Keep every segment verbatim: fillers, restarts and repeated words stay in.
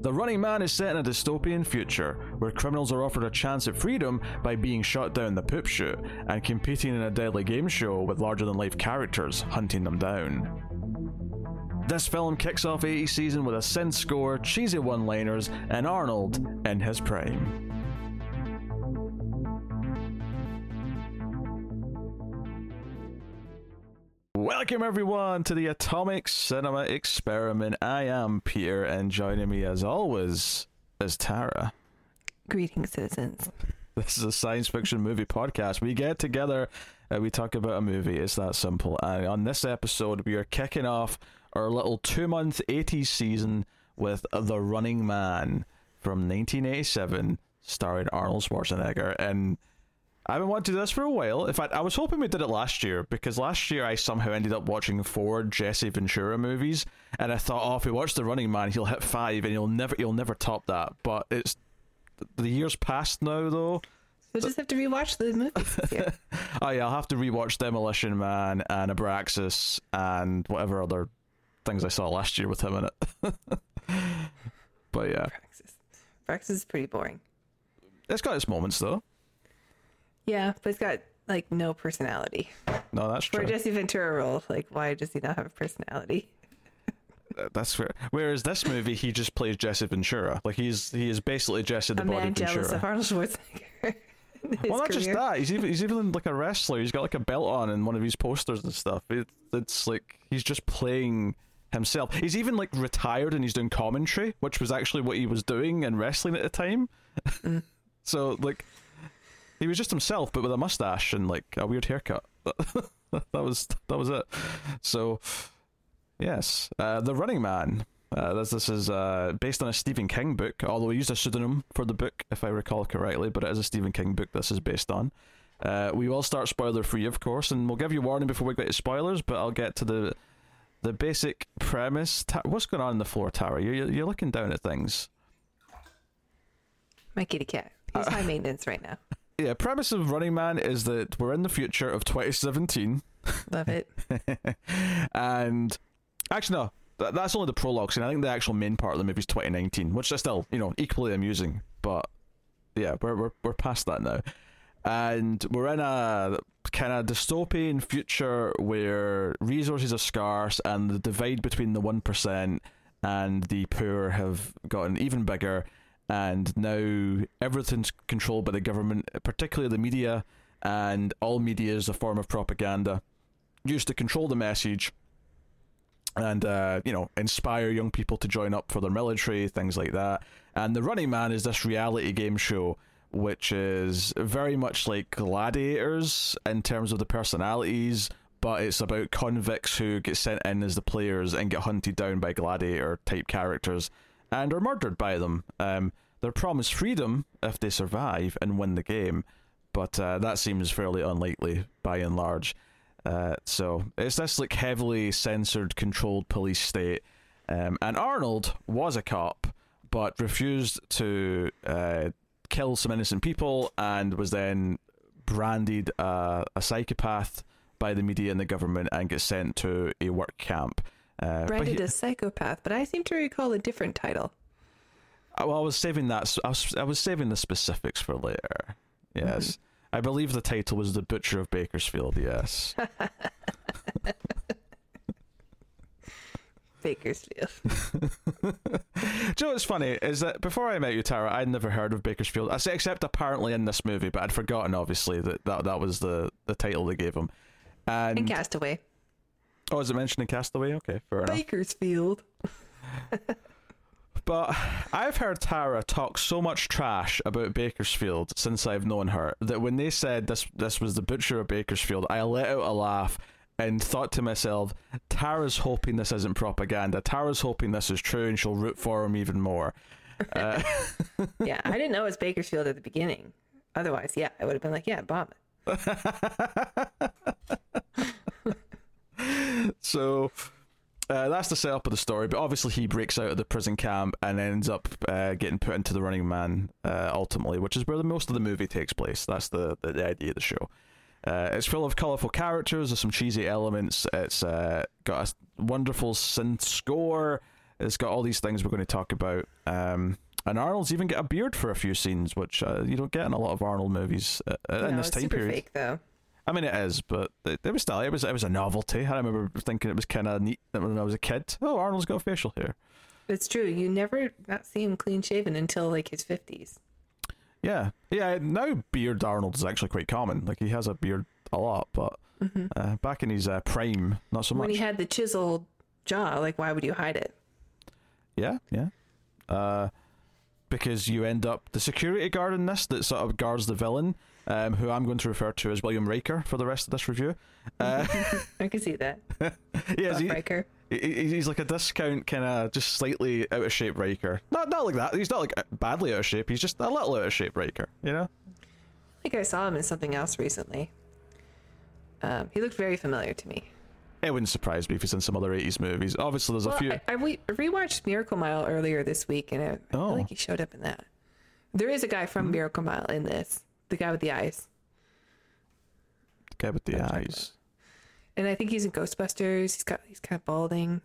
The Running Man is set in a dystopian future, where criminals are offered a chance at freedom by being shot down the poop chute, and competing in a deadly game show with larger-than-life characters hunting them down. This film kicks off eighties season with a synth score, cheesy one-liners, and Arnold in his prime. Welcome everyone to the Atomic Cinema Experiment. I am Peter, and joining me as always is Tara. Greetings, citizens. This is a science fiction movie podcast. We get together and we talk about a movie. It's that simple. And on this episode, we are kicking off our little two-month eighties season with The Running Man from nineteen eighty-seven, starring Arnold Schwarzenegger. And I've been wanting to do this for a while. In fact, I was hoping we did it last year, because last year I somehow ended up watching four Jesse Ventura movies, and I thought, oh, if we watch The Running Man, he'll hit five, and he'll never, he'll never top that. But it's the years past now, though. We'll just have to rewatch the movies. Yeah. Oh yeah, I'll have to rewatch Demolition Man and Abraxas and whatever other things I saw last year with him in it. But yeah, Abraxas. Abraxas is pretty boring. It's got its moments though. Yeah, but he's got, like, no personality. No, that's true. For Jesse Ventura role, like, why does he not have a personality? That's fair. Whereas this movie, he just plays Jesse Ventura. Like, he's he is basically Jesse the Body Ventura. A man jealous of Arnold Schwarzenegger. Well, not career. Just that. He's even, he's even, like, a wrestler. He's got, like, a belt on in one of his posters and stuff. It, it's, like, he's just playing himself. He's even, like, retired and he's doing commentary, which was actually what he was doing in wrestling at the time. Mm. So, like, he was just himself, but with a mustache and like a weird haircut. that was that was it. So, yes, uh, The Running Man. Uh, this this is uh, based on a Stephen King book, although he used a pseudonym for the book, if I recall correctly. But it is a Stephen King book. This is based on. Uh, we will start spoiler free, of course, and we'll give you warning before we get to spoilers. But I'll get to the the basic premise. Ta- what's going on in the floor, Tara? You're you're looking down at things. My kitty cat. He's uh, high maintenance right now. Yeah, premise of Running Man is that we're in the future of twenty seventeen. Love it. And actually, no, that, that's only the prologue scene. I think the actual main part of the movie is twenty nineteen, which is still, you know, equally amusing. But yeah, we're we're we're past that now, and we're in a kind of dystopian future where resources are scarce, and the divide between the one percent and the poor have gotten even bigger. And now everything's controlled by the government, particularly the media, and all media is a form of propaganda used to control the message and, uh, you know, inspire young people to join up for their military, things like that. And The Running Man is this reality game show, which is very much like Gladiators in terms of the personalities, but it's about convicts who get sent in as the players and get hunted down by gladiator-type characters and are murdered by them. Um, they're promised freedom if they survive and win the game, but uh, that seems fairly unlikely by and large. Uh, so it's this like heavily censored, controlled police state. Um, and Arnold was a cop, but refused to uh, kill some innocent people and was then branded uh, a psychopath by the media and the government and gets sent to a work camp. Uh, branded as psychopath, but I seem to recall a different title. Well, I was saving that. I was, I was saving the specifics for later. Yes, mm. I believe the title was "The Butcher of Bakersfield." Yes, Bakersfield. Do you know what's funny is that before I met you, Tara, I'd never heard of Bakersfield. I say except apparently in this movie, but I'd forgotten obviously that that, that was the, the title they gave him. And, and Castaway. Oh, is it mentioned in Castaway? Okay, fair enough. Bakersfield. But I've heard Tara talk so much trash about Bakersfield since I've known her that when they said this this was The Butcher of Bakersfield, I let out a laugh and thought to myself, Tara's hoping this isn't propaganda. Tara's hoping this is true and she'll root for him even more. Uh, yeah, I didn't know it was Bakersfield at the beginning. Otherwise, yeah, I would have been like, yeah, bomb it. So uh, that's the setup of the story, but obviously he breaks out of the prison camp and ends up uh, getting put into the Running Man uh, ultimately, which is where the most of the movie takes place. That's the, the, the idea of the show. Uh, it's full of colourful characters, there's some cheesy elements, it's uh, got a wonderful synth score, It's got all these things we're going to talk about. Um, and Arnold's even got a beard for a few scenes, which uh, you don't get in a lot of Arnold movies uh, no, in this time super period. Fake, though. I mean, it is, but it, it was still it was it was a novelty. I remember thinking it was kind of neat when I was a kid. Oh, Arnold's got facial hair. It's true. You never not see him clean shaven until like his fifties. Yeah, yeah. Now beard Arnold is actually quite common. Like he has a beard a lot, but mm-hmm. uh, back in his uh, prime, not so much. When he had the chiseled jaw, like why would you hide it? Yeah, yeah. Uh, because you end up the security guard in this that sort of guards the villain, um, who I'm going to refer to as William Riker for the rest of this review. Uh, I can see that. Yeah, he, Riker. He, he's like a discount kind of just slightly out of shape Riker. Not not like that. He's not like badly out of shape. He's just a little out of shape Riker. You know. I think I saw him in something else recently. Um, he looked very familiar to me. It wouldn't surprise me if he's in some other eighties movies. Obviously, there's well, a few. I, I re- rewatched Miracle Mile earlier this week, and I, I oh. feel like he showed up in that. There is a guy from mm. Miracle Mile in this. The guy with the eyes. The guy with the eyes. And I think he's in Ghostbusters. He's got he's kind of balding.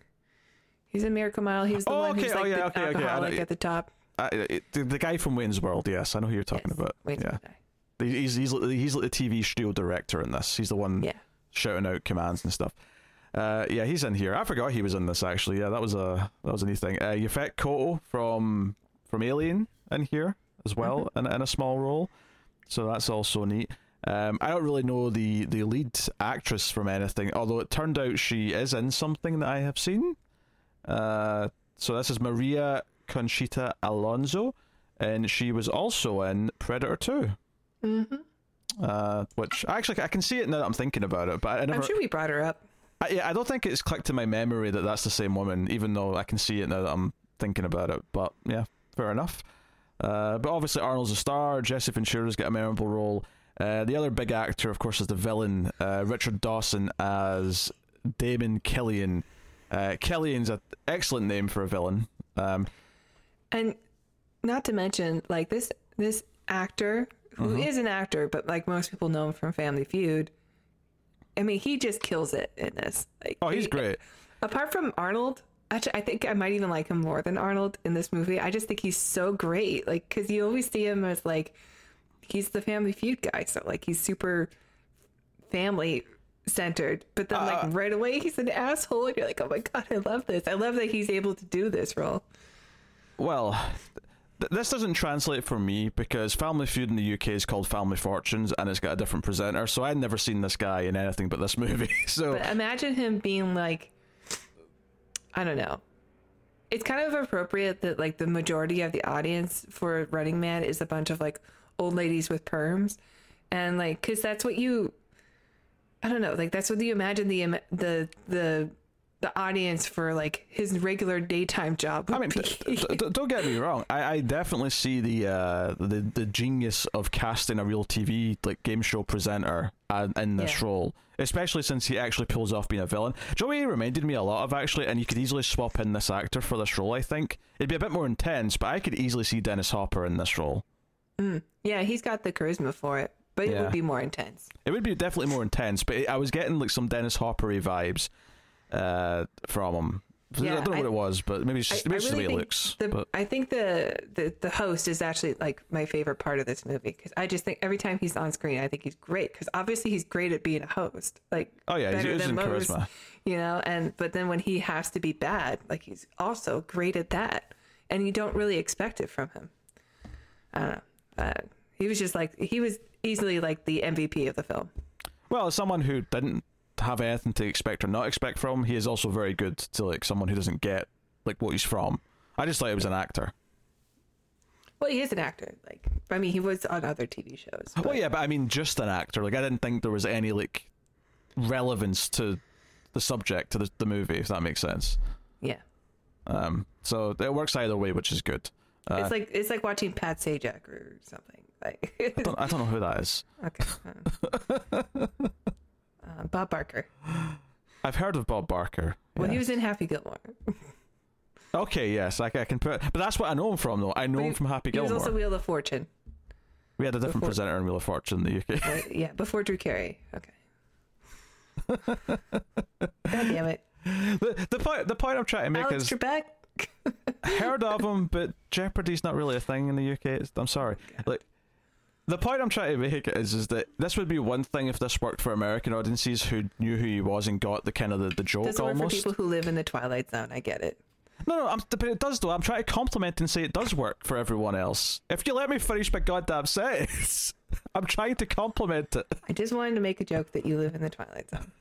He's in Miracle Mile. He was the oh, one okay. who's like oh, yeah, the okay, alcoholic okay. I, at the top. I, it, the, the guy from Wayne's World. Yes, I know who you're talking yes, about. Wayne's yeah. Guy. He's he's he's like the T V studio director in this. He's the one yeah. shouting out commands and stuff. Uh, yeah, he's in here. I forgot he was in this actually. Yeah, that was a that was a new thing. Uh, Yaphet Kotto from from Alien in here as well, mm-hmm. in in a small role. So that's also neat. Um, I don't really know the the lead actress from anything, although it turned out she is in something that I have seen. Uh, so this is Maria Conchita Alonso, and she was also in Predator two. Mm-hmm. Uh, which actually I can see it now that I'm thinking about it, but I never, I'm sure we brought her up. I, yeah, I don't think it's clicked in my memory that that's the same woman, even though I can see it now that I'm thinking about it. But yeah, fair enough. Uh, but obviously Arnold's a star. Jesse Ventura's got a memorable role. Uh, the other big actor, of course, is the villain, uh, Richard Dawson as Damon Killian. Uh, Killian's an excellent name for a villain. Um, and not to mention, like this this actor who mm-hmm. is an actor, but like most people know him from Family Feud. I mean, he just kills it in this. Like, oh, he's he, great. Apart from Arnold, actually, I think I might even like him more than Arnold in this movie. I just think he's so great, like, because you always see him as like he's the Family Feud guy, so like he's super family centered. But then, like uh, right away, he's an asshole, and you're like, oh my god, I love this. I love that he's able to do this role. Well, th- this doesn't translate for me because Family Feud in the U K is called Family Fortunes, and it's got a different presenter. So I'd never seen this guy in anything but this movie. So but imagine him being like. I don't know. It's kind of appropriate that like the majority of the audience for Running Man is a bunch of like old ladies with perms, and like because that's what you, I don't know, like that's what you imagine the the the the audience for like his regular daytime job would I mean, be. D- d- don't get me wrong. I, I definitely see the uh the the genius of casting a real T V like game show presenter in this yeah. role, especially since he actually pulls off being a villain. Joey reminded me a lot of actually, and you could easily swap in this actor for this role. I think it'd be a bit more intense, but I could easily see Dennis Hopper in this role. Mm. Yeah, he's got the charisma for it, but yeah. it would be more intense. It would be definitely more intense, but it, I was getting like some Dennis Hoppery vibes uh, from him. Yeah, I don't know I, what it was, but maybe it's just, I, maybe I really the way it looks. The, but... I think the, the, the host is actually like my favorite part of this movie because I just think every time he's on screen, I think he's great because obviously he's great at being a host. Like, oh yeah, better he's, than most, charisma. You know. And but then when he has to be bad, like he's also great at that, and you don't really expect it from him. I don't know. Uh, he was just like he was easily like the M V P of the film. Well, as someone who didn't have anything to expect or not expect from, he is also very good to like someone who doesn't get like what he's from. I just thought he was an actor. Well, he is an actor. Like, I mean, he was on other T V shows. But... Well, yeah, but I mean, just an actor. Like, I didn't think there was any like relevance to the subject to the, the movie, if that makes sense. Yeah. Um. So it works either way, which is good. Uh, it's like it's like watching Pat Sajak or something. Like, I don't, I don't know who that is. Okay. Um. Uh, Bob Barker. I've heard of Bob Barker. Well, yes. He was in Happy Gilmore. Okay, yes, I, I can put. But that's what I know him from, though. I know he, him from Happy Gilmore. He was also Wheel of Fortune. We had a different before, presenter in Wheel of Fortune in the U K. Uh, yeah, before Drew Carey. Okay. God damn it. The, the point the point I'm trying to make Alex is Trebek. Heard of him, but Jeopardy's not really a thing in the U K. It's, I'm sorry. Like, the point I'm trying to make is is that this would be one thing if this worked for American audiences who knew who he was and got the kind of the, the joke. Doesn't almost work for people who live in the Twilight Zone. I get it. No, no, I'm, but it does though. I'm trying to compliment and say it does work for everyone else. If you let me finish my goddamn sentence, I'm trying to compliment it. I just wanted to make a joke that you live in the Twilight Zone,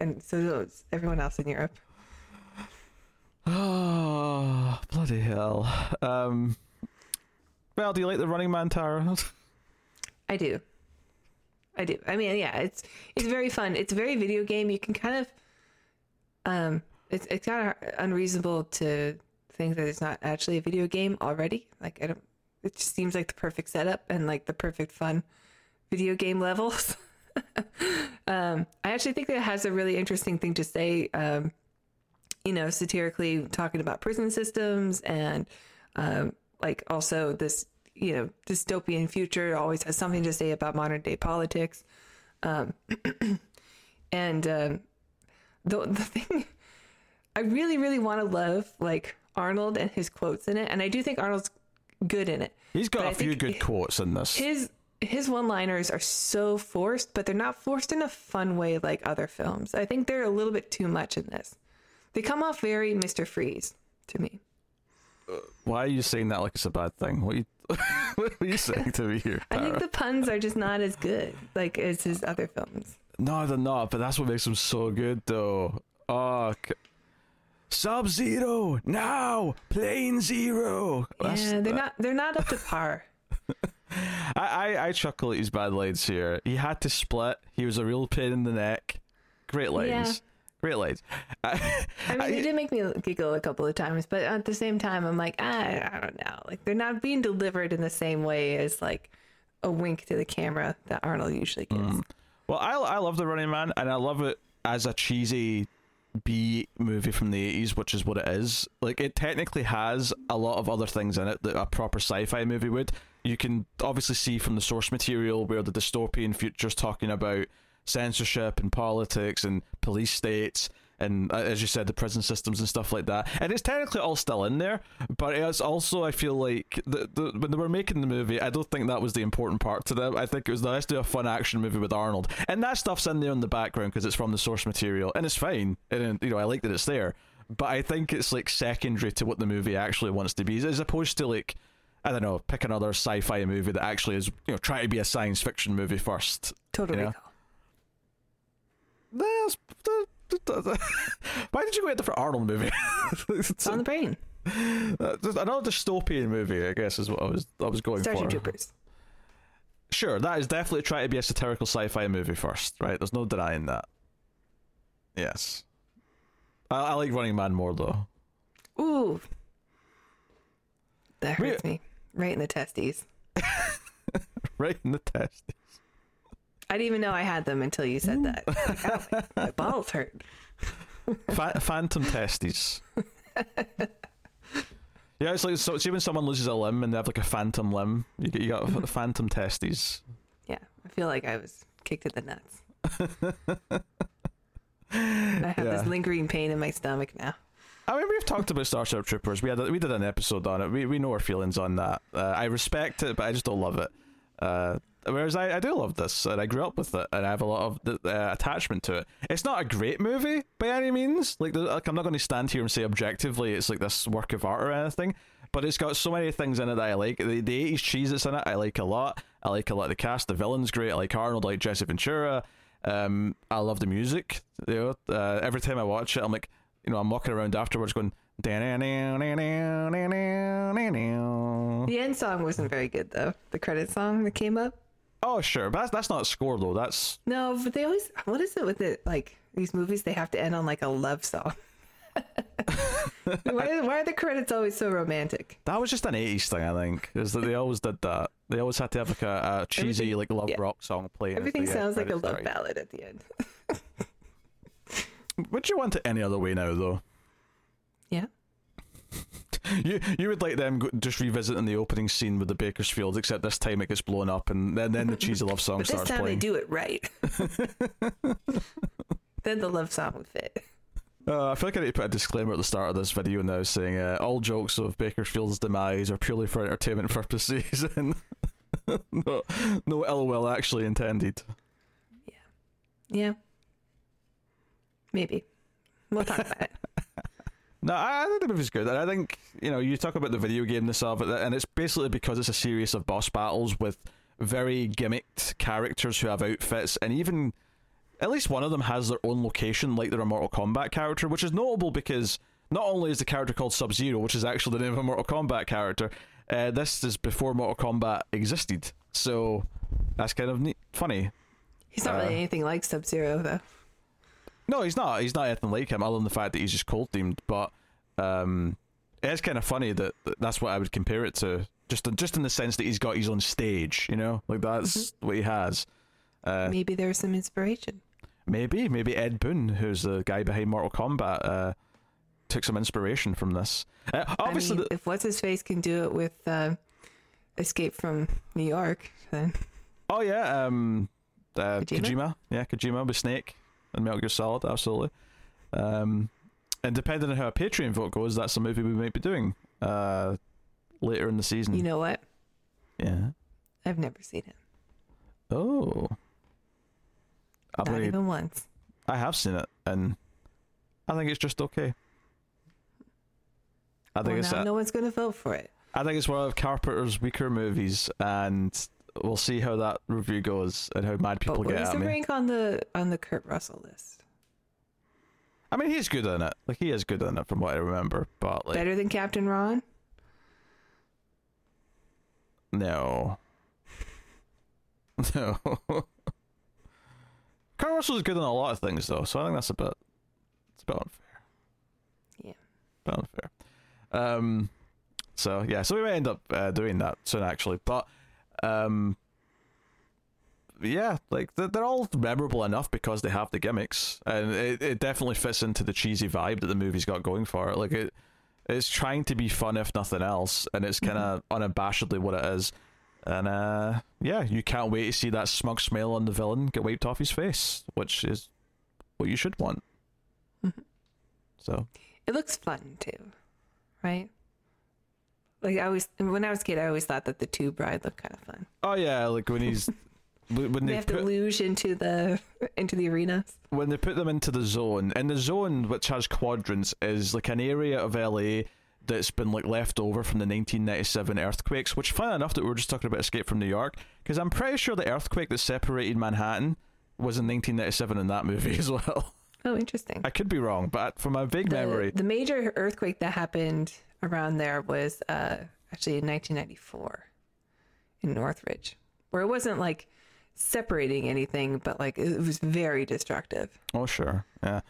and so does everyone else in Europe. Oh, bloody hell! Um, well, do you like The Running Man, Tara? I do. I do. I mean, yeah, it's it's very fun. It's a very video game. You can kind of um. It's it's kind of unreasonable to think that it's not actually a video game already. Like, I don't. It just seems like the perfect setup and like the perfect fun video game levels. um, I actually think that it has a really interesting thing to say. Um, you know, satirically talking about prison systems and um, like also this you know dystopian future always has something to say about modern day politics. Um, and um, the the thing. I really, really want to love like Arnold and his quotes in it, and I do think Arnold's good in it. He's got but a few good quotes in this. His his one-liners are so forced, but they're not forced in a fun way like other films. I think they're a little bit too much in this. They come off very Mister Freeze to me. Uh, why are you saying that like it's a bad thing? What are you, what are you saying to me here, Tara? I think the puns are just not as good like as his other films. No, they're not, but that's what makes them so good, though. Oh, c- Sub-Zero now, Plane Zero. That's, yeah, they're not they're not up to par. I, I I chuckle at his bad lines here. He had to split. He was a real pain in the neck. Great lines, yeah. Great lines. I, I mean, I, they did make me giggle a couple of times, but at the same time, I'm like, I, I don't know. Like, they're not being delivered in the same way as like a wink to the camera that Arnold usually gives. Mm. Well, I I love The Running Man, and I love it as a cheesy B movie from the eighties, which is what it is. Like, it technically has a lot of other things in it that a proper sci-fi movie would. You can obviously see from the source material where the dystopian future's talking about censorship and politics and police states and, as you said, the prison systems and stuff like that. And it's technically all still in there, but it's also, I feel like, the, the, when they were making the movie, I don't think that was the important part to them. I think it was, let's do a fun action movie with Arnold. And that stuff's in there in the background because it's from the source material, and it's fine. And, you know, I like that it's there. But I think it's, like, secondary to what the movie actually wants to be, as opposed to, like, I don't know, pick another sci-fi movie that actually is, you know, try to be a science fiction movie first. Total Recall. That's... Why did you go into for Arnold movie? It's on the brain. Another dystopian movie, I guess, is what I was I was going Starship for. Starship Troopers. Sure, that is definitely trying to be a satirical sci-fi movie first, right? There's no denying that. Yes, I, I like Running Man more though. Ooh, that hurts we- me right in the testes. Right in the testes. I didn't even know I had them until you said that. Like, oh, my balls hurt. F- phantom testes. Yeah, it's like, so see when someone loses a limb and they have like a phantom limb, you, you got mm-hmm. phantom testes. Yeah, I feel like I was kicked in the nuts. I have yeah. this lingering pain in my stomach now. I mean, we've talked about Starship Troopers. We had a, we did an episode on it. We we know our feelings on that. Uh, I respect it, but I just don't love it. Uh, whereas I, I do love this, and I grew up with it, and I have a lot of the, uh, attachment to it. It's not a great movie by any means. Like, like I'm not going to stand here and say objectively it's like this work of art or anything, but it's got so many things in it that I like. The, the eighties cheese that's in it, I like a lot. I like a lot of the cast. The villain's great. I like Arnold. I like Jesse Ventura. Um, I love the music. You know, uh, every time I watch it, I'm like, you know, I'm walking around afterwards going. The end song wasn't very good though. The credit song that came up. Oh sure, but that's, that's not score though. That's no, but they always. What is it with it? Like these movies, they have to end on like a love song. why, I, why are the credits always so romantic? That was just an eighties thing, I think. Is that they always did that? They always had to have like a, a cheesy everything, like love yeah. rock song playing. Everything sounds like a love right. ballad at the end. Would you want it any other way now though? Yeah. you you would like them go, just revisiting the opening scene with the Bakersfield, except this time it gets blown up, and then, then the cheesy love song but starts playing. This time playing. They do it right. Then the love song would fit. Uh, I feel like I need to put a disclaimer at the start of this video now saying uh, all jokes of Bakersfield's demise are purely for entertainment purposes and no, no LOL actually intended. Yeah. Yeah. Maybe. We'll talk about it. No, I think the movie's good. And I think, you know, you talk about the video game-ness of it, and it's basically because it's a series of boss battles with very gimmicked characters who have outfits, and even at least one of them has their own location, like their Mortal Kombat character, which is notable because not only is the character called Sub-Zero, which is actually the name of a Mortal Kombat character, uh, this is before Mortal Kombat existed. So that's kind of neat, funny. He's not uh, really anything like Sub-Zero, though. No, he's not. He's not anything like him, other than the fact that he's just cold-themed. But um, it's kind of funny that, that that's what I would compare it to, just in, just in the sense that he's got his own stage, you know? Like, that's mm-hmm. what he has. Uh, maybe there's some inspiration. Maybe. Maybe Ed Boon, who's the guy behind Mortal Kombat, uh, took some inspiration from this. Uh, obviously, I mean, the- if What's-His-Face can do it with uh, Escape from New York, then... Oh, yeah. Um, uh, Kojima? Kojima. Yeah, Kojima with Snake. And Metal Gear Solid, absolutely. Um, and depending on how a Patreon vote goes, that's a movie we might be doing uh, later in the season. You know what? Yeah. I've never seen it. Oh. I've Not already, even once. I have seen it, and I think it's just okay. I think well, it's now a, no one's going to vote for it. I think it's one of Carpenter's weaker movies, and... We'll see how that review goes and how mad people get at me. What is the rank on the on the Kurt Russell list? I mean, he's good in it. Like he is good in it, from what I remember. But like, better than Captain Ron? No, no. Kurt Russell is good in a lot of things, though. So I think that's a bit. It's a bit unfair. Yeah. A bit unfair. Um. So yeah. So we might end up uh, doing that soon, actually, but. Um. Yeah, like they're, they're all memorable enough because they have the gimmicks, and it, it definitely fits into the cheesy vibe that the movie's got going for it. Like it, it's trying to be fun if nothing else, and it's kind of mm-hmm. unabashedly what it is. And uh, yeah, you can't wait to see that smug smile on the villain get wiped off his face, which is what you should want. Mm-hmm. So it looks fun too, right? Like I always, when I was a kid, I always thought that the tube ride looked kind of fun. Oh yeah, like when he's when they, they have put, to luge into the into the arenas. When they put them into the zone, and the zone, which has quadrants, is like an area of L A that's been like left over from the nineteen ninety-seven earthquakes. Which, funny enough, that we were just talking about Escape from New York, because I'm pretty sure the earthquake that separated Manhattan was in nineteen ninety-seven in that movie as well. Oh, interesting. I could be wrong, but from my vague the, memory, the major earthquake that happened around there was uh, actually in nineteen ninety-four in Northridge, where it wasn't like separating anything, but like it was very destructive. Oh sure, yeah.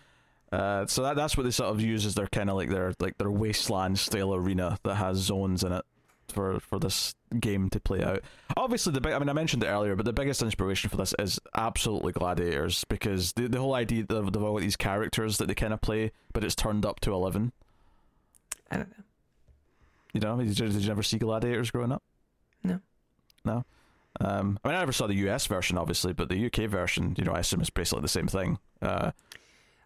Uh, so that that's what they sort of use as their kind of like their like their wasteland style arena that has zones in it for for this game to play out. Obviously, the big, I mean I mentioned it earlier, but the biggest inspiration for this is absolutely Gladiators, because the the whole idea of, of all these characters that they kind of play, but it's turned up to eleven. I don't know. You know, did you, did you ever see Gladiators growing up? No. No? Um, I mean, I never saw the U S version, obviously, but the U K version, you know, I assume it's basically the same thing. Uh,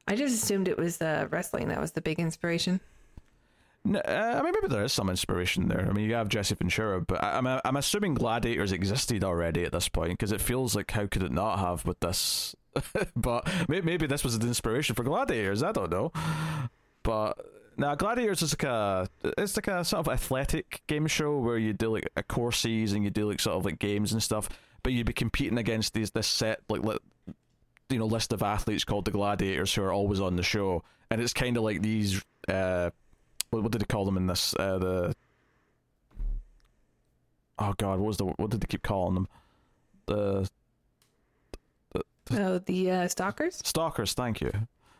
I just assumed it was uh, wrestling that was the big inspiration. No, uh, I mean, maybe there is some inspiration there. I mean, you have Jesse Ventura, but I, I'm, I'm assuming Gladiators existed already at this point, because it feels like how could it not have with this? But maybe, maybe this was the inspiration for Gladiators, I don't know. But... Now, Gladiators is like a it's like a sort of athletic game show where you do like a courses and you do like sort of like games and stuff, but you'd be competing against these this set like you know list of athletes called the Gladiators who are always on the show, and it's kind of like these uh what, what did they call them in this uh, the oh god what was the what did they keep calling them the, the, the oh the uh, stalkers stalkers thank you.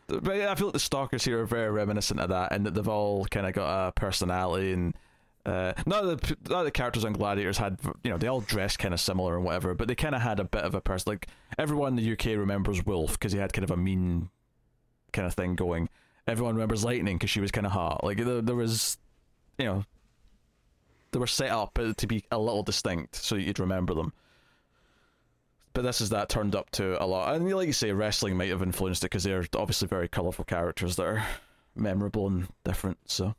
But yeah, I feel like the stalkers here are very reminiscent of that, and that they've all kind of got a personality, and uh, none of the none of the characters on Gladiators had, you know, they all dressed kind of similar and whatever, but they kind of had a bit of a person. Like everyone in the U K remembers Wolf because he had kind of a mean kind of thing going. Everyone remembers Lightning because she was kind of hot. Like there, there was, you know, they were set up to be a little distinct so you'd remember them. But this is that turned up to a lot. And like you say, wrestling might have influenced it because they're obviously very colourful characters there. memorable and different. So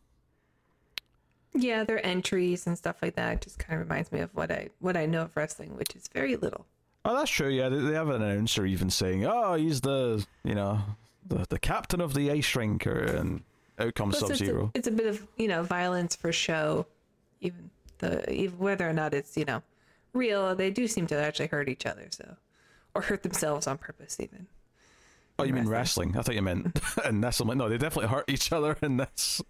yeah, their entries and stuff like that just kind of reminds me of what I what I know of wrestling, which is very little. Oh, that's true. Yeah, they have an announcer even saying, "Oh, he's the you know the the captain of the ice rink," and out comes Plus Sub-Zero. It's a, it's a bit of you know violence for show, even the even whether or not it's you know real. They do seem to actually hurt each other, so or hurt themselves on purpose even. Oh, you mean wrestling? I thought you meant in this. I'm like, no, they definitely hurt each other in this.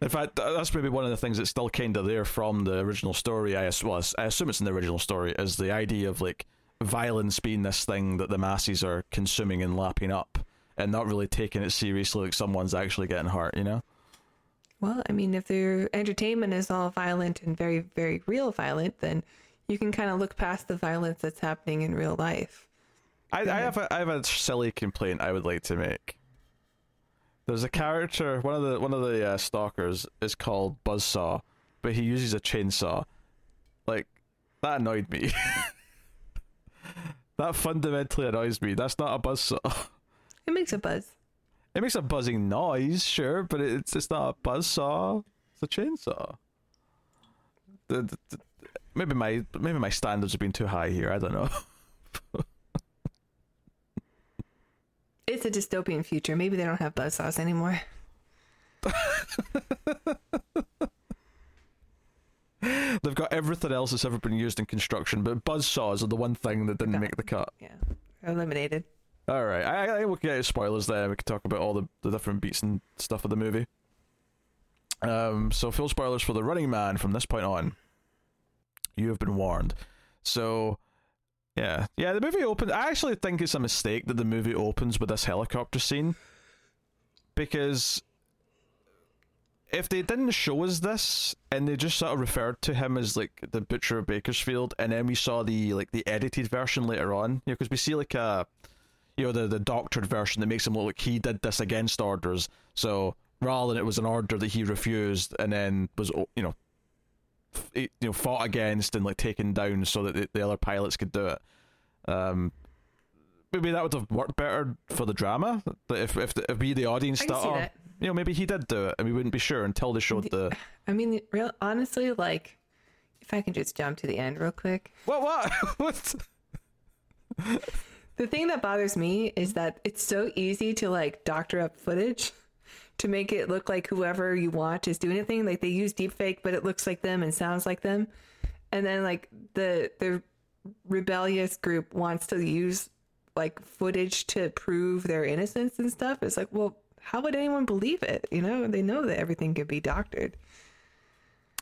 In fact, that's maybe one of the things that's still kind of there from the original story. I, well, I assume it's in the original story, is the idea of like violence being this thing that the masses are consuming and lapping up and not really taking it seriously, like someone's actually getting hurt, you know? Well, I mean, if their entertainment is all violent and very, very real violent, then you can kind of look past the violence that's happening in real life. I, I have a I have a silly complaint I would like to make. There's a character, one of the one of the uh, stalkers is called Buzzsaw, but he uses a chainsaw. Like, that annoyed me. That fundamentally annoys me. That's not a buzzsaw. It makes a buzz. It makes a buzzing noise, sure, but it's it's not a buzzsaw. It's a chainsaw. The, the, the, maybe my maybe my standards have been too high here. I don't know. It's a dystopian future. Maybe they don't have buzzsaws anymore. They've got everything else that's ever been used in construction, but buzzsaws are the one thing that didn't God. make the cut. Yeah, eliminated. All right, I think we'll get spoilers there. We can talk about all the, the different beats and stuff of the movie. Um, so full spoilers for The Running Man from this point on. You have been warned. So. Yeah, yeah. The movie opens. I actually think it's a mistake that the movie opens with this helicopter scene, because if they didn't show us this and they just sort of referred to him as like the Butcher of Bakersfield, and then we saw the like the edited version later on, you know, because we see like a you know the the doctored version that makes him look like he did this against orders. So rather than it was an order that he refused and then was you know. you know fought against and like taken down so that the, the other pilots could do it. Um maybe that would have worked better for the drama, that if if, the, if we the audience thought, oh, you know maybe he did do it, and we wouldn't be sure until they showed the, the I mean real honestly like if I can just jump to the end real quick. What what what the thing that bothers me is that it's so easy to like doctor up footage to make it look like whoever you want is doing a thing. Like they use deepfake, but it looks like them and sounds like them. And then like the the rebellious group wants to use like footage to prove their innocence and stuff. It's like, well, how would anyone believe it? You know, they know that everything could be doctored.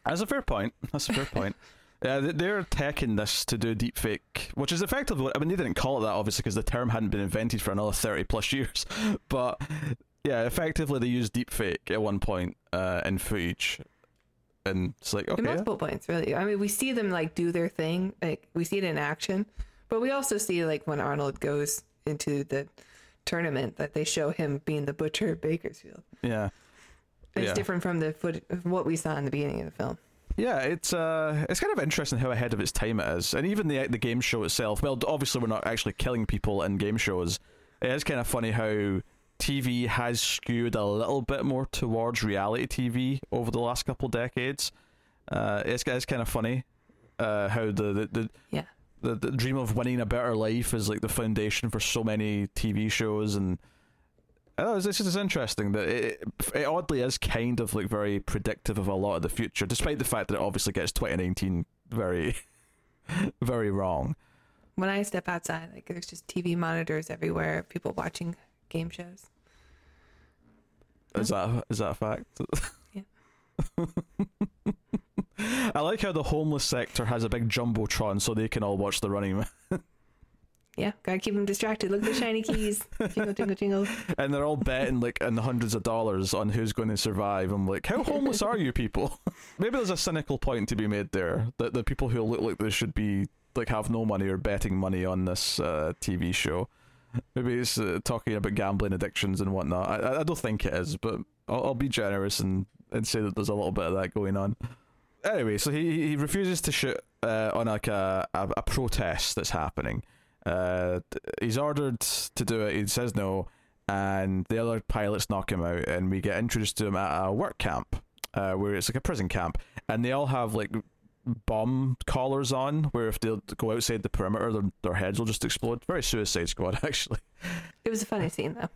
That's a fair point. That's a fair point. Yeah, they're attacking this to do deepfake, which is effectively. I mean, they didn't call it that obviously because the term hadn't been invented for another thirty plus years, but. Yeah, effectively they used deepfake at one point uh, in footage, and it's like okay. At multiple yeah. points, really. I mean, we see them like do their thing, like we see it in action, but we also see like when Arnold goes into the tournament that they show him being the Butcher of Bakersfield. Yeah, it's yeah. different from the foot what we saw in the beginning of the film. Yeah, it's uh, it's kind of interesting how ahead of its time it is, and even the the game show itself. Well, obviously we're not actually killing people in game shows. It is kind of funny how T V has skewed a little bit more towards reality T V over the last couple decades. Uh, it's it's kind of funny uh, how the the the, yeah. the the dream of winning a better life is like the foundation for so many T V shows, and oh, it's, it's just interesting that it, it oddly is kind of like very predictive of a lot of the future, despite the fact that it obviously gets twenty nineteen very very wrong. When I step outside, like there's just T V monitors everywhere, people watching game shows. Is that is that a fact? Yeah. I like how the homeless sector has a big jumbotron so they can all watch The Running Man. Yeah, gotta keep them distracted. Look at the shiny keys. Jingle, jingle, jingle. And they're all betting like in the hundreds of dollars on who's going to survive. I'm like, how homeless are you people? Maybe there's a cynical point to be made there that the people who look like they should be like have no money are betting money on this uh, T V show. Maybe it's uh, talking about gambling addictions and whatnot. I, I don't think it is, but I'll, I'll be generous and, and say that there's a little bit of that going on. Anyway, so he he refuses to shoot uh, on like a, a, a protest that's happening. Uh, he's ordered to do it. He says no, and the other pilots knock him out, and we get introduced to him at a work camp, uh, where it's like a prison camp, and they all have like bomb collars on, where if they go outside the perimeter, their, their heads will just explode. Very Suicide Squad, actually. It was a funny scene, though.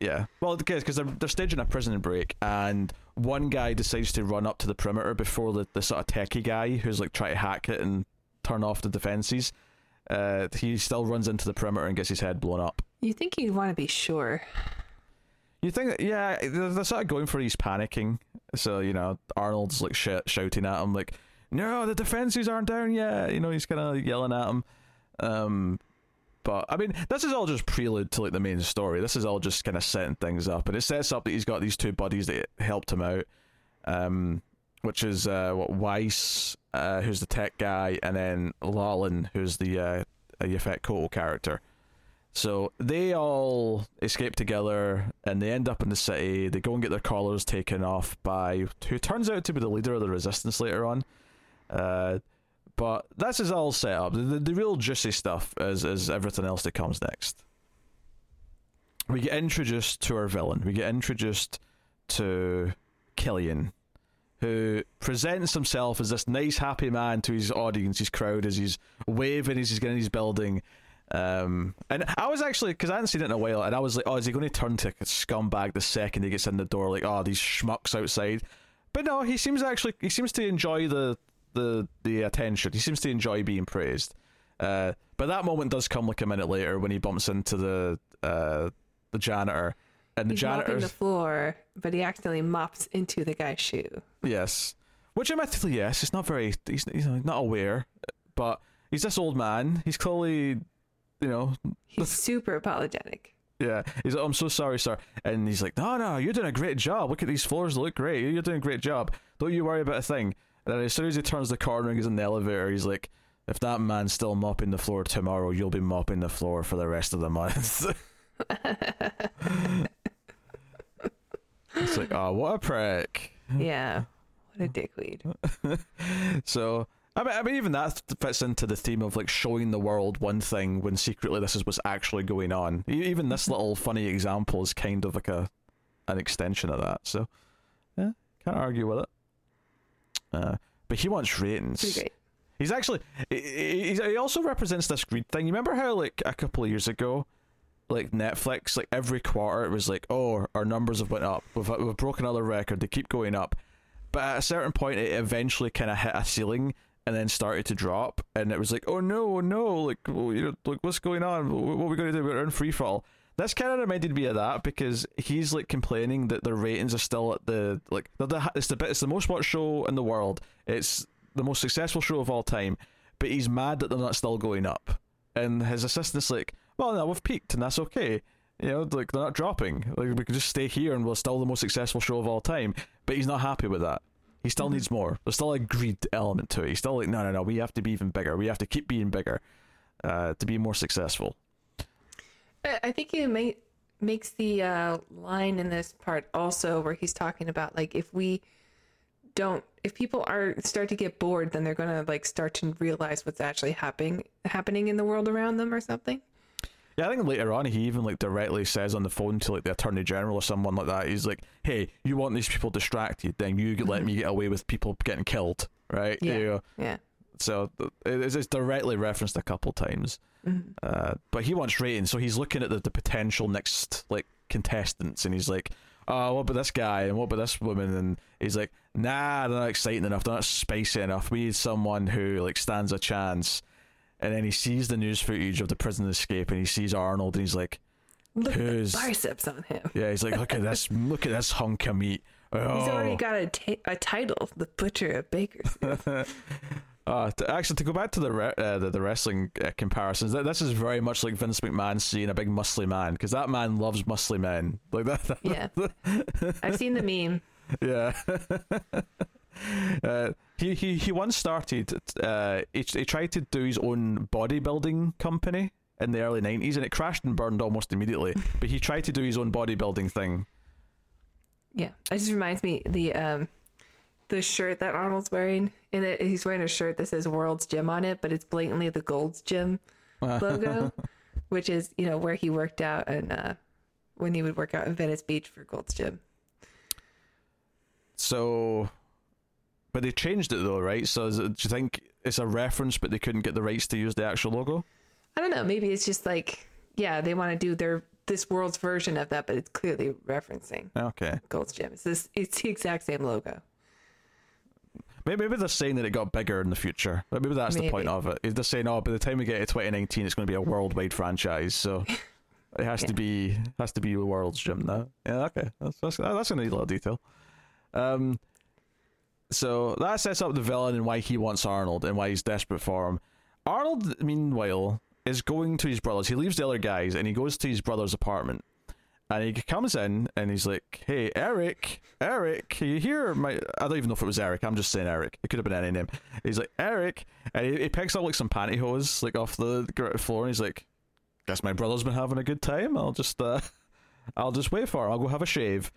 Yeah, well, because they're, they're staging a prison break, and one guy decides to run up to the perimeter before the, the sort of techie guy who's like trying to hack it and turn off the defenses. Uh, he still runs into the perimeter and gets his head blown up. You think you'd want to be sure. You think that, yeah, they're, they're sort of going for he's panicking. So, you know, Arnold's like sh- shouting at him, like, no, the defenses aren't down yet. You know, he's kind of yelling at him. Um, but, I mean, this is all just prelude to, like, the main story. This is all just kind of setting things up. And it sets up that he's got these two buddies that helped him out, um, which is, uh, what, Weiss, uh, who's the tech guy, and then Lalin, who's the uh, Yaphet Kotto character. So they all escape together, and they end up in the city. They go and get their collars taken off by who turns out to be the leader of the resistance later on. Uh, but this is all set up. The, the, the real juicy stuff is, is everything else that comes next. We get introduced to our villain. We get introduced to Killian, who presents himself as this nice, happy man to his audience, his crowd, as he's waving as he's getting his building. Um, and I was actually, because I hadn't seen it in a while, and I was like, oh, is he going to turn to a scumbag the second he gets in the door? Like, oh, these schmucks outside. But no, he seems actually, he seems to enjoy the... the the attention. He seems to enjoy being praised, uh but that moment does come like a minute later when he bumps into the uh the janitor, and the janitor mopping the floor, but he accidentally mops into the guy's shoe. Yes, which admittedly, yes, it's not very, he's, he's not aware, but he's this old man, he's clearly, you know, he's super apologetic. Yeah, he's like, I'm so sorry, sir. And he's like, no, no, you're doing a great job, look at these floors, they look great, you're doing a great job, don't you worry about a thing. And then as soon as he turns the corner and goes in the elevator, he's like, if that man's still mopping the floor tomorrow, you'll be mopping the floor for the rest of the month. It's like, oh, what a prick. Yeah, what a dickweed. So, I mean, I mean, even that fits into the theme of, like, showing the world one thing when secretly this is what's actually going on. Even this little funny example is kind of like a an extension of that. So, yeah, can't argue with it. Uh, but he wants ratings. He's actually he, he also represents this greed thing. You remember how, like, a couple of years ago, like, Netflix, like, every quarter it was like, oh, our numbers have went up, we've, we've broken another record, they keep going up, but at a certain point it eventually kind of hit a ceiling and then started to drop, and it was like, oh no, no, like, well, you know, like, what's going on, what, what are we going to do, we're in free fall. That's kind of reminded me of that, because he's, like, complaining that the ratings are still at the, like, they're the, it's the it's the most watched show in the world. It's the most successful show of all time, but he's mad that they're not still going up. And his assistant's like, well, no, we've peaked, and that's okay. You know, like, they're not dropping. Like, we can just stay here and we're still the most successful show of all time. But he's not happy with that. He still mm-hmm. needs more. There's still a greed element to it. He's still like, no, no, no, we have to be even bigger. We have to keep being bigger uh, to be more successful. I think he may, makes the uh, line in this part also where he's talking about, like, if we don't, if people are start to get bored, then they're going to, like, start to realize what's actually happening happening in the world around them or something. Yeah, I think later on he even, like, directly says on the phone to, like, the Attorney General or someone like that, he's like, hey, you want these people distracted, then you mm-hmm. let me get away with people getting killed, right? Yeah, you know? Yeah. So it's directly referenced a couple times, mm-hmm. uh, but he wants ratings, so he's looking at the, the potential next, like, contestants, and he's like, "Oh, what about this guy? And what about this woman?" And he's like, "Nah, they're not exciting enough. They're not spicy enough. We need someone who, like, stands a chance." And then he sees the news footage of the prison escape, and he sees Arnold, and he's like, "Look Who's... at the biceps on him." Yeah, he's like, "Look at this! Look at this hunk of meat." Oh. He's already got a, t- a title, the Butcher of Bakersfield. Uh, to, actually, to go back to the re- uh, the, the wrestling uh, comparisons, th- this is very much like Vince McMahon seeing a big muscly man, because that man loves muscly men. Like that. that yeah, that, I've seen the meme. Yeah. uh, he he he once started. Uh, he, he tried to do his own bodybuilding company in the early nineties, and it crashed and burned almost immediately. But he tried to do his own bodybuilding thing. Yeah, it just reminds me the um. the shirt that Arnold's wearing, and it, he's wearing a shirt that says World's Gym on it, but it's blatantly the Gold's Gym logo, which is, you know, where he worked out in uh, when he would work out in Venice Beach for Gold's Gym. So, but they changed it though, right? So is it, do you think it's a reference, but they couldn't get the rights to use the actual logo? I don't know. Maybe it's just like, yeah, they want to do their this world's version of that, but it's clearly referencing okay Gold's Gym. It's this. It's the exact same logo. Maybe, maybe they're saying that it got bigger in the future. Maybe that's maybe. the point of it. They're saying, oh, by the time we get to twenty nineteen, it's going to be a worldwide franchise. So it has yeah. to be has to be the world's gym now. Yeah, okay. That's that's, that's a neat little detail. Um, so that sets up the villain and why he wants Arnold and why he's desperate for him. Arnold, meanwhile, is going to his brother's. He leaves the other guys and he goes to his brother's apartment. And he comes in and he's like, hey, Eric, Eric, are you here? My, I don't even know if it was Eric. I'm just saying Eric. It could have been any name. He's like, Eric. And he, he picks up like some pantyhose like off the floor. And he's like, guess my brother's been having a good time. I'll just, uh, I'll just wait for him. I'll go have a shave.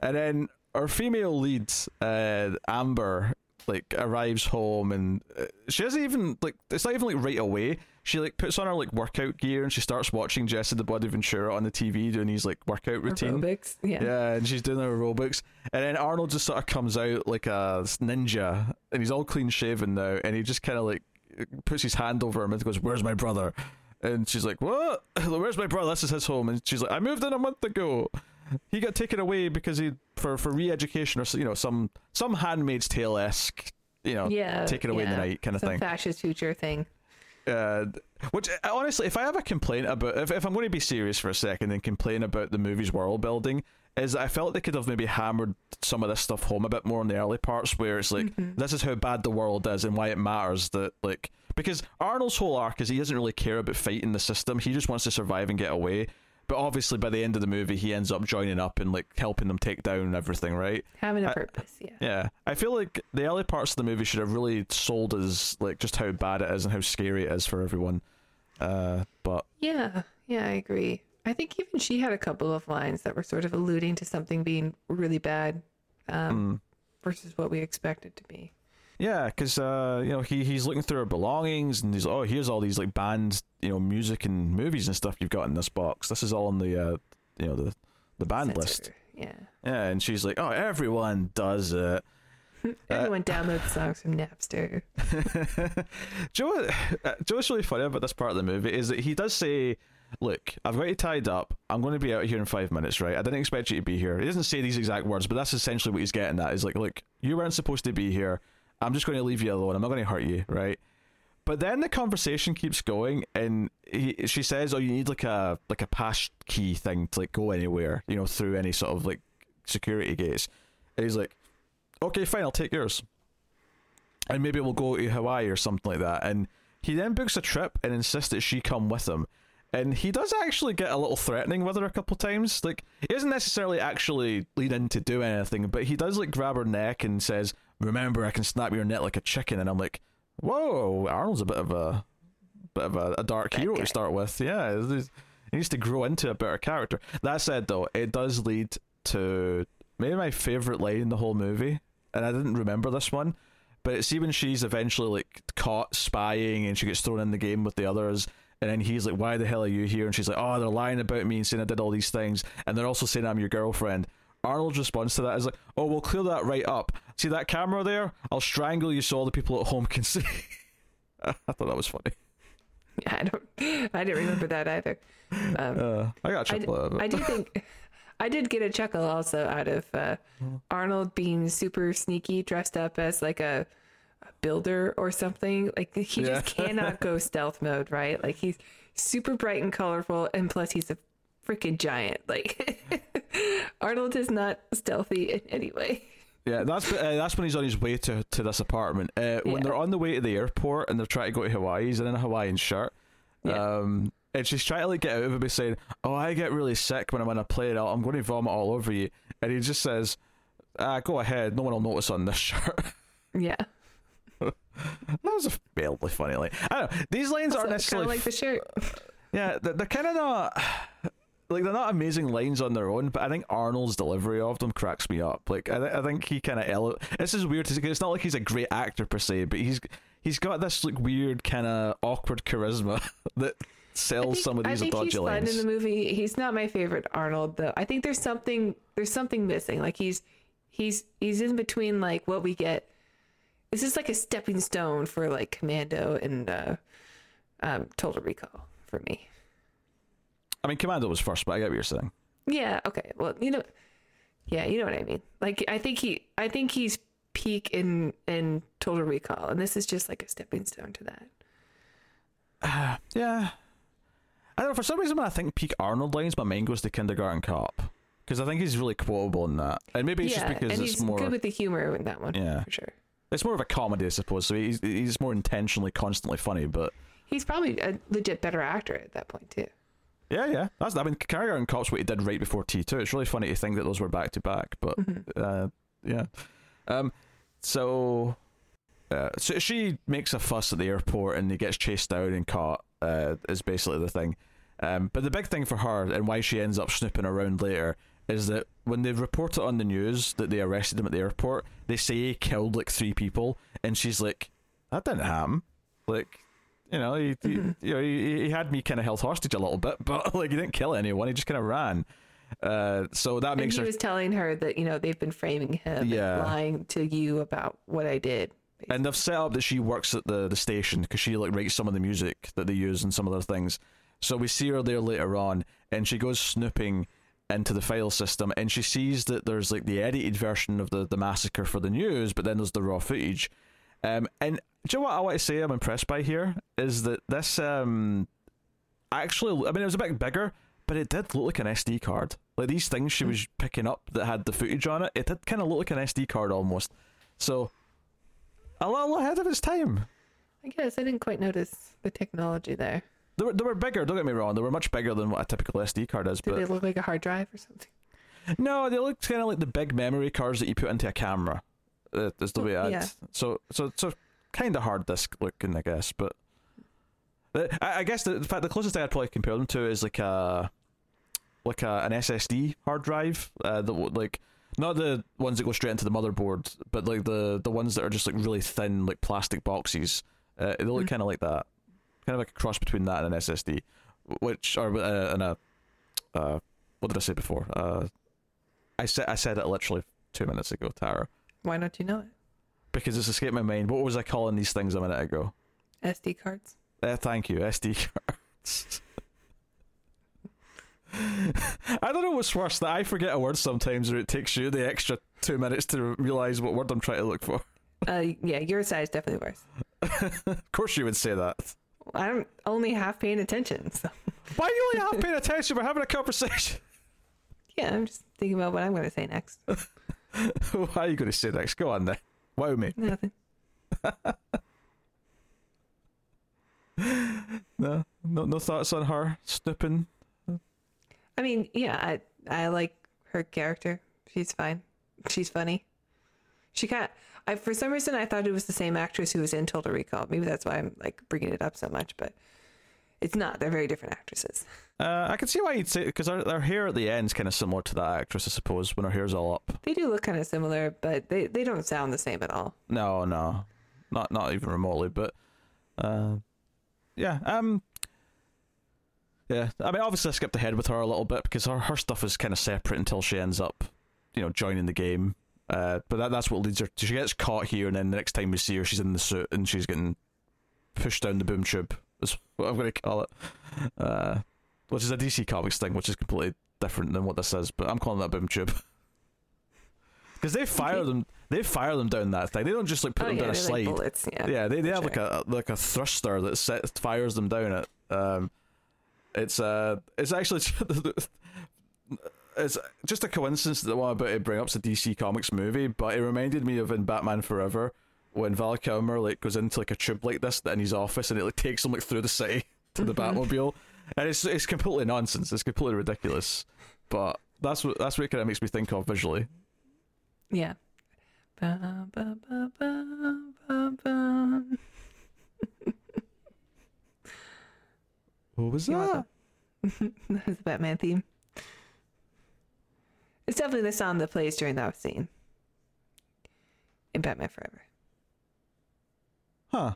And then our female lead, uh, Amber, like arrives home and she doesn't even like, it's not even like right away. She like puts on her like workout gear and she starts watching Jesse the Bloody Ventura on the T V doing his like workout routine. Aerobics, yeah. Yeah, and she's doing her aerobics. And then Arnold just sort of comes out like a ninja and he's all clean shaven now and he just kind of like puts his hand over him and goes, where's my brother? And she's like, what? Where's my brother? This is his home. And she's like, I moved in a month ago. He got taken away because he, for, for re-education or, you know, some, some Handmaid's Tale-esque, you know, yeah, taken away yeah. in the night kind of some thing. Some fascist future thing. Uh, which honestly, if I have a complaint about, if, if I'm going to be serious for a second and complain about the movie's world building, is I felt they could have maybe hammered some of this stuff home a bit more in the early parts, where it's like, mm-hmm. this is how bad the world is and why it matters that, like, because Arnold's whole arc is he doesn't really care about fighting the system; he just wants to survive and get away. But obviously, by the end of the movie, he ends up joining up and like helping them take down everything, right? Having a I, purpose, yeah. Yeah, I feel like the early parts of the movie should have really sold us like just how bad it is and how scary it is for everyone. Uh, but yeah, yeah, I agree. I think even she had a couple of lines that were sort of alluding to something being really bad um, mm. versus what we expect it to be. Yeah, because uh, you know he he's looking through her belongings and he's like, oh, here's all these like band, you know, music and movies and stuff you've got in this box. This is all on the uh, you know the the band Censor. list. Yeah. Yeah, and she's like, oh, everyone does it. Everyone uh, downloads songs from Napster. Joe, Joe, what's really funny about this part of the movie is that he does say, look, I've got you tied up. I'm going to be out of here in five minutes, right? I didn't expect you to be here. He doesn't say these exact words, but that's essentially what he's getting at. He's like, look, you weren't supposed to be here. I'm just going to leave you alone. I'm not going to hurt you, right? But then the conversation keeps going, and he, she says, "Oh, you need like a like a pass key thing to like go anywhere, you know, through any sort of like security gates." And he's like, "Okay, fine, I'll take yours, and maybe we'll go to Hawaii or something like that." And he then books a trip and insists that she come with him. And he does actually get a little threatening with her a couple times. Like, he doesn't necessarily actually lean in to do anything, but he does like grab her neck and says, remember, I can snap your neck like a chicken. And I'm like, whoa, Arnold's a bit of a bit of a, a dark that hero guy. To start with. Yeah, he needs to grow into a better character. That said, though, it does lead to maybe my favorite line in the whole movie, and I didn't remember this one, but it's even she's eventually like caught spying and she gets thrown in the game with the others, and then he's like, why the hell are you here? And she's like, oh, they're lying about me and saying I did all these things, and they're also saying I'm your girlfriend. Arnold's response to that is like, oh, we'll clear that right up. See that camera there? I'll strangle you so all the people at home can see. I thought that was funny. Yeah, I don't, I didn't remember that either. Um, uh, I got a chuckle I, out of it. I do think, I did get a chuckle also out of uh, Arnold being super sneaky, dressed up as like a, a builder or something. Like he yeah. just cannot go stealth mode, right? Like he's super bright and colorful, and plus he's a freaking giant. Like Arnold is not stealthy in any way. Yeah, that's uh, that's when he's on his way to, to this apartment. Uh, when yeah. they're on the way to the airport and they're trying to go to Hawaii, he's in a Hawaiian shirt. Yeah. Um, and she's trying to like get out of it by saying, oh, I get really sick when I'm on a plane. I'll, I'm going to vomit all over you. And he just says, ah, go ahead. No one will notice on this shirt. Yeah. That was a fairly funny line. I don't know. These lines also aren't necessarily... kind of like the shirt. Yeah, they're, they're kind of not... Like, they're not amazing lines on their own, but I think Arnold's delivery of them cracks me up. Like, I, th- I think he kind of... Ele- this is weird, because it's not like he's a great actor, per se, but he's he's got this, like, weird, kind of awkward charisma that sell think, some of these autogillions. I think he's fun in the movie. He's not my favorite Arnold, though. I think there's something there's something missing. Like he's he's he's in between like what we get. This is like a stepping stone for like Commando and uh, um, Total Recall for me. I mean, Commando was first, but I get what you're saying. Yeah. Okay. Well, you know. Yeah, you know what I mean. Like, I think he, I think he's peak in in Total Recall, and this is just like a stepping stone to that. Uh, yeah, I don't know. For some reason, when I think peak Arnold lines, my mind goes to Kindergarten Cop because I think he's really quotable in that, and maybe it's yeah, just because and it's he's more good with the humor in that one. Yeah, for sure. It's more of a comedy, I suppose. So he's he's more intentionally, constantly funny, but he's probably a legit better actor at that point too. Yeah, yeah. That's, I mean, Kindergarten Cop's what he did right before T two. It's really funny to think that those were back-to-back, but, mm-hmm. uh, yeah. Um, so, uh, so she makes a fuss at the airport and he gets chased down and caught, uh, is basically the thing. Um, but the big thing for her and why she ends up snooping around later is that when they report it on the news that they arrested him at the airport, they say he killed, like, three people, and she's like, that didn't happen. Like... You know, he, mm-hmm. he you know he, he had me kind of held hostage a little bit, but like he didn't kill anyone. He just kind of ran. Uh, so that makes. And he her... was telling her that you know they've been framing him, yeah. and lying to you about what I did. Basically. And they've set up that she works at the the station because she like writes some of the music that they use and some of their things. So we see her there later on, and she goes snooping into the file system, and she sees that there's like the edited version of the the massacre for the news, but then there's the raw footage. Um, and do you know what I want to say I'm impressed by here is that this um, actually, I mean, it was a bit bigger, but it did look like an S D card. Like these things she was picking up that had the footage on it, it did kind of look like an S D card almost. So, a little ahead of its time. I guess I didn't quite notice the technology there. They were, they were bigger, don't get me wrong. They were much bigger than what a typical S D card is. Did but... they look like a hard drive or something? No, they looked kind of like the big memory cards that you put into a camera. Uh, is the way I'd yeah. so so so kind of hard disk looking, I guess. But uh, I, I guess the, in fact the closest thing I'd probably compare them to is like a like a, an S S D hard drive. Uh, that like not the ones that go straight into the motherboard, but like the, the ones that are just like really thin, like plastic boxes. Uh, they look mm-hmm. kind of like that, kind of like a cross between that and an S S D, which or uh, and a uh, what did I say before? Uh, I said I said it literally two minutes ago, Tara. Why don't you know it? Because it's escaped my mind. What was I calling these things a minute ago? S D cards. Uh, thank you, S D cards. I don't know what's worse, that I forget a word sometimes or it takes you the extra two minutes to realise what word I'm trying to look for. Uh, yeah, your side's definitely worse. Of course you would say that. I'm only half paying attention. So. Why are you only half paying attention? We're having a conversation. Yeah, I'm just thinking about what I'm going to say next. What are you going to say next? Go on then. Wow me. Nothing. no, no, no thoughts on her snooping. I mean, yeah, I I like her character. She's fine. She's funny. She can't. I for some reason I thought it was the same actress who was in Total Recall. Maybe that's why I'm like bringing it up so much, but it's not. They're very different actresses. Uh, I can see why you'd say it, because her, her hair at the end's kind of similar to that actress, I suppose, when her hair's all up. They do look kind of similar, but they, they don't sound the same at all. No, no. Not not even remotely, but... Uh, yeah, um... Yeah, I mean, obviously I skipped ahead with her a little bit, because her, her stuff is kind of separate until she ends up, you know, joining the game. Uh, but that that's what leads her to... She gets caught here, and then the next time we see her, she's in the suit, and she's getting pushed down the boom tube. Is what I'm going to call it, uh, which is a D C Comics thing, which is completely different than what this is. But I'm calling that boom tube because they fire okay. them. They fire them down that thing. They don't just like put oh, them yeah, down a slide. Like bullets, yeah, yeah, they they have sure. like a like a thruster that set, fires them down it. Um, it's uh, it's actually it's just a coincidence that I'm about to bring up's a D C Comics movie, but it reminded me of in Batman Forever. When Val Kilmer like goes into like a tube like this in his office and it like takes him like through the city to the mm-hmm. Batmobile, and it's it's completely nonsense. It's completely ridiculous, but that's what that's what it kind of makes me think of visually. Yeah. Ba, ba, ba, ba, ba, ba. What was you that? That? That was the Batman theme. It's definitely the song that plays during that scene in Batman Forever. Huh.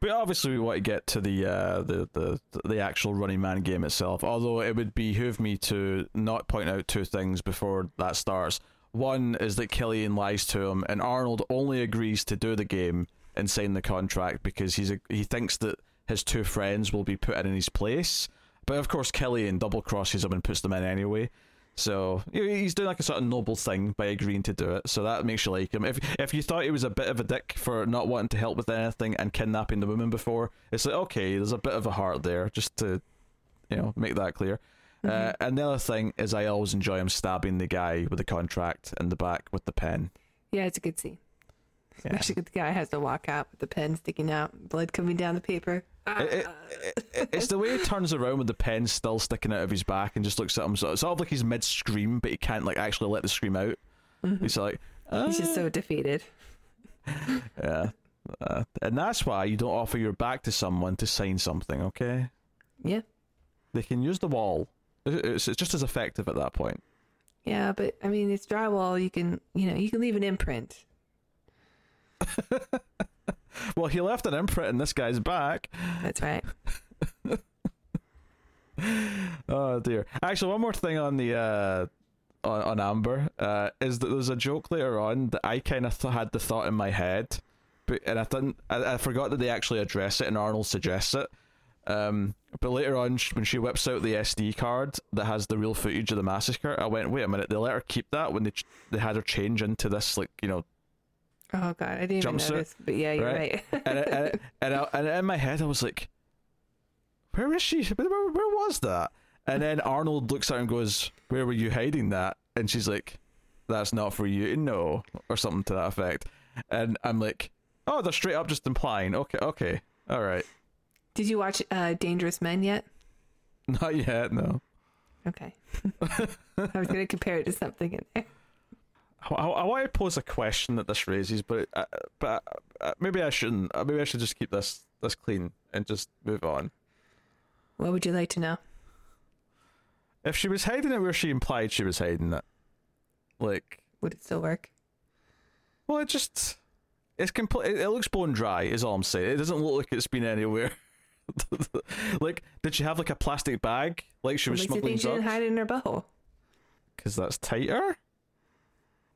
But obviously we want to get to the uh, the, the the actual Running Man game itself, although it would behoove me to not point out two things before that starts. One is that Killian lies to him, and Arnold only agrees to do the game and sign the contract because he's a, he thinks that his two friends will be put in his place. But of course Killian double-crosses him and puts them in anyway. So he's doing like a sort of noble thing by agreeing to do it, so that makes you like him. If if you thought he was a bit of a dick for not wanting to help with anything and kidnapping the woman before, it's like, okay, there's a bit of a heart there, just to, you know, make that clear. Mm-hmm. Uh, and the other thing is I always enjoy him stabbing the guy with the contract in the back with the pen. Yeah, it's a good scene. Yeah. Especially if the guy has to walk out with the pen sticking out, blood coming down the paper. It, it, it, it's the way he turns around with the pen still sticking out of his back and just looks at him. So it's sort of like he's mid scream, but he can't like actually let the scream out. Mm-hmm. He's like, uh. he's just so defeated. Yeah, uh, and that's why you don't offer your back to someone to sign something, okay? Yeah, they can use the wall. It's, it's just as effective at that point. Yeah, but I mean, it's drywall. You can, you know, you can leave an imprint. Well, he left an imprint in this guy's back. That's right. Oh dear. Actually, one more thing on the uh, on, on Amber uh, is that there's a joke later on that I kind of th- had the thought in my head, but and I didn't. I, I forgot that they actually address it, and Arnold suggests it. Um, but later on, when she whips out the S D card that has the real footage of the massacre, I went, "Wait a minute! They let her keep that when they ch- they had her change into this, like, you know." Oh god, I didn't jumpsuit, even notice, but yeah, you're right. right. and, and, and, I, and in my head I was like, where is she? Where, where, where was that? And then Arnold looks at her and goes, where were you hiding that? And she's like, that's not for you to know, or something to that effect. And I'm like, oh, they're straight up just implying, okay, okay, all right. Did you watch uh, Dangerous Men yet? Not yet, no. Okay. I was going to compare it to something in there. I, I want to pose a question that this raises, but uh, but uh, maybe I shouldn't. Uh, maybe I should just keep this this clean and just move on. What would you like to know? If she was hiding it where she implied she was hiding it, like, would it still work? Well, it just it's complete. It, it looks bone dry. Is all I'm saying. It doesn't look like it's been anywhere. Like, did she have like a plastic bag? Like she was smuggling drugs? She didn't hide it in her butthole. Because that's tighter.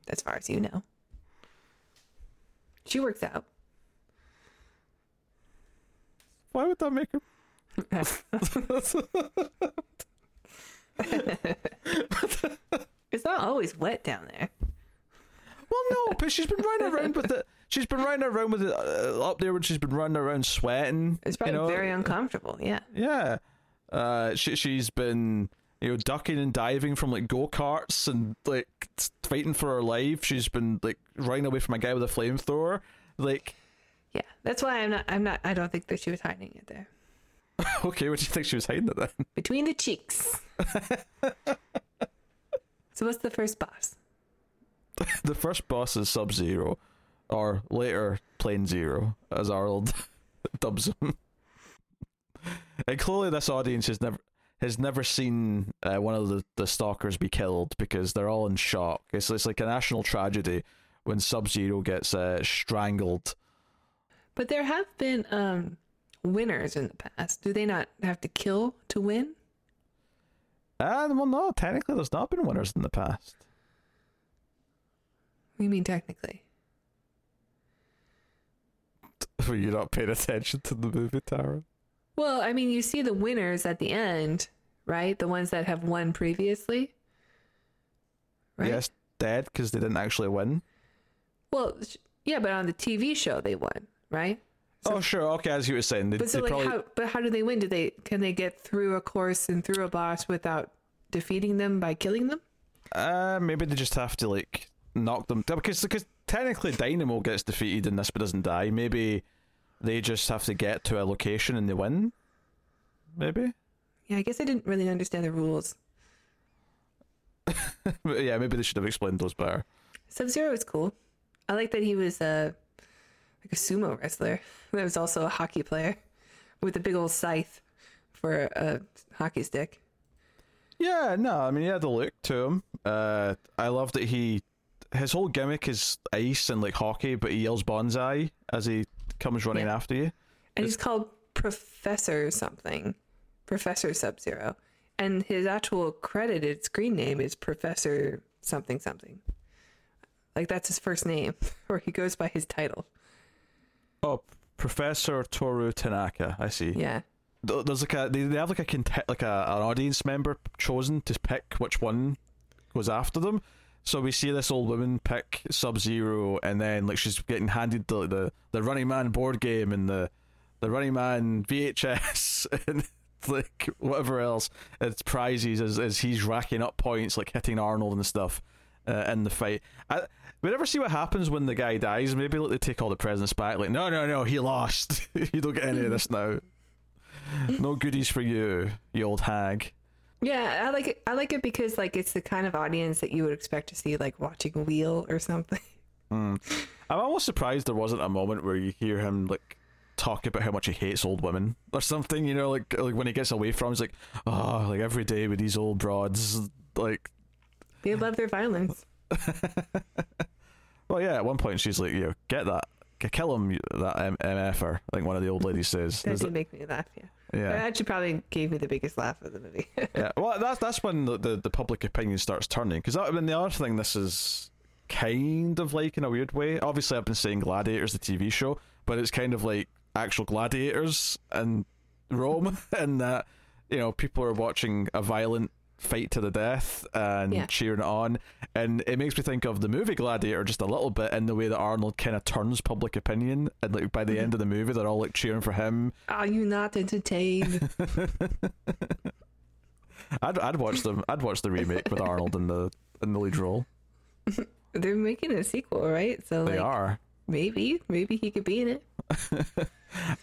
As far as you know, she works out. Why would that make her? It's not always wet down there. Well, no, but she's been running around with it. She's been running around with it uh, up there when she's been running around sweating. It's probably, you know, very uncomfortable. Yeah. Yeah. Uh, she she's been, you know, ducking and diving from like go-karts and like fighting for her life. She's been like running away from a guy with a flamethrower. Like, yeah, that's why I'm not. I'm not. I don't think that she was hiding it there. Okay, what do you think she was hiding it then? Between the cheeks. So what's the first boss? The first boss is Sub-Zero, or later Plane Zero, as Arnold dubs him. And clearly, this audience has never. has never seen uh, one of the, the stalkers be killed because they're all in shock. It's, it's like a national tragedy when Sub-Zero gets uh, strangled. But there have been um, winners in the past. Do they not have to kill to win? Uh, well, no, technically there's not been winners in the past. What do you mean technically? Were you not paying attention to the movie, Tara? Well, I mean, you see the winners at the end, right? The ones that have won previously, right? Yes, dead because they didn't actually win. Well, yeah, but on the T V show they won, right? So, oh, sure, okay, as you were saying. They, but so, they like, probably... how, but how do they win? Do they can they get through a course and through a boss without defeating them by killing them? Uh, maybe they just have to like knock them down because because technically Dynamo gets defeated in this but doesn't die. Maybe. They just have to get to a location and they win? Maybe? Yeah, I guess I didn't really understand the rules. Yeah, maybe they should have explained those better. Sub-Zero is cool. I like that he was a, like a sumo wrestler. That was also a hockey player with a big old scythe for a hockey stick. Yeah, no, I mean, he had a look to him. Uh, I love that he... His whole gimmick is ice and like hockey, but he yells bonsai as he comes running yeah. after you. And he's called Professor something. Professor Sub-Zero. And his actual credited screen name is Professor something something. Like, that's his first name, or he goes by his title. Oh, Professor Toru Tanaka. I see. Yeah. There's like a they have like a cont- like a an audience member chosen to pick which one goes after them. So we see this old woman pick Sub-Zero, and then like she's getting handed the the, the Running Man board game and the the Running Man V H S and like whatever else. It's prizes as as he's racking up points, like hitting Arnold and stuff. Uh, in the fight, I, we never see what happens when the guy dies. Maybe like, they take all the presents back. Like, no, no, no, he lost. You don't get any of this now. No goodies for you, you old hag. Yeah, I like it. I like it because like it's the kind of audience that you would expect to see like watching Wheel or something. Mm. I'm almost surprised there wasn't a moment where you hear him like talk about how much he hates old women or something. You know, like like when he gets away from, him, he's like, oh, like every day with these old broads, like. They love their violence. Well, yeah, at one point she's like, you know, get that. Kill him, that M- MFer, I think one of the old ladies says. That Is did that... make me laugh, yeah. Yeah. That actually probably gave me the biggest laugh of the movie. Yeah, well, that's, that's when the, the, the public opinion starts turning. Because I mean, the other thing this is kind of like in a weird way. Obviously, I've been saying Gladiators, the T V show, but it's kind of like actual gladiators in Rome and that, you know, people are watching a violent fight to the death and yeah. cheering it on, and it makes me think of the movie Gladiator just a little bit in the way that Arnold kind of turns public opinion, and like by the mm-hmm. end of the movie they're all like cheering for him. Are you not entertained? I'd I'd watch them I'd watch the remake with Arnold in the in the lead role. They're making a sequel, right? So they like, are maybe maybe he could be in it.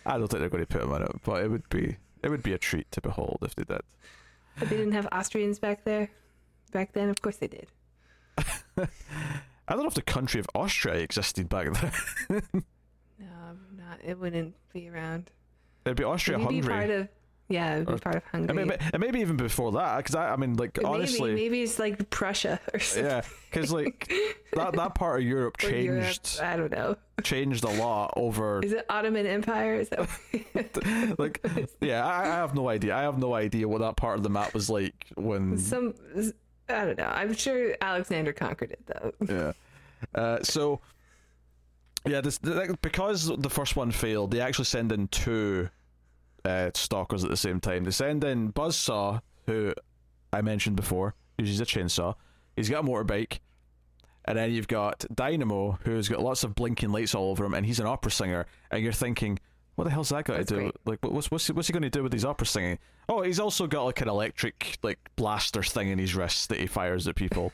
I don't think they're going to put him in it, but it would be it would be a treat to behold if they did. But they didn't have Austrians back there. Back then, of course they did. I don't know if the country of Austria existed back then. No, not. It wouldn't be around. It'd be Austria-Hungary. Be part of, yeah, it would be or, part of Hungary. And maybe, and maybe even before that, because I, I mean, like, maybe, honestly... Maybe it's like Prussia or something. Yeah, because, like, that, that part of Europe changed... Europe, I don't know. Changed a lot over... Is it Ottoman Empire? Is that what... Like, yeah, I, I have no idea. I have no idea what that part of the map was like when... Some... I don't know. I'm sure Alexander conquered it, though. Yeah. Uh, so, yeah, this because the first one failed, they actually send in two... Uh, stalkers at the same time. They send in Buzzsaw, who I mentioned before, uses a chainsaw. He's got a motorbike, and then you've got Dynamo, who's got lots of blinking lights all over him, and he's an opera singer. And you're thinking, what the hell's that got That's to do? Great. Like, what's what's he, what's he going to do with these opera singing? Oh, he's also got like an electric like blaster thing in his wrist that he fires at people.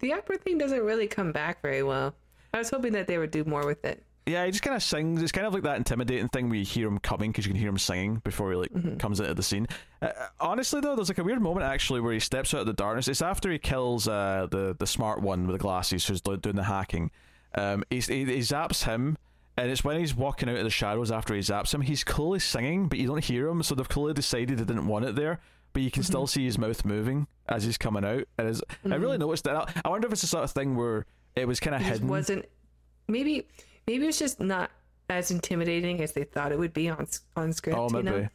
The opera thing doesn't really come back very well. I was hoping that they would do more with it. Yeah, he just kind of sings. It's kind of like that intimidating thing where you hear him coming because you can hear him singing before he like mm-hmm. comes into the scene. Uh, honestly, though, there's like a weird moment actually where he steps out of the darkness. It's after he kills uh, the the smart one with the glasses who's doing the hacking. Um, he, he, he zaps him, and it's when he's walking out of the shadows after he zaps him. He's clearly singing, but you don't hear him, so they've clearly decided they didn't want it there. But you can mm-hmm. still see his mouth moving as he's coming out. And his, mm-hmm. I really noticed that. I wonder if it's the sort of thing where it was kind of hidden. It wasn't maybe. Maybe it's just not as intimidating as they thought it would be on on script. Oh, maybe. You know?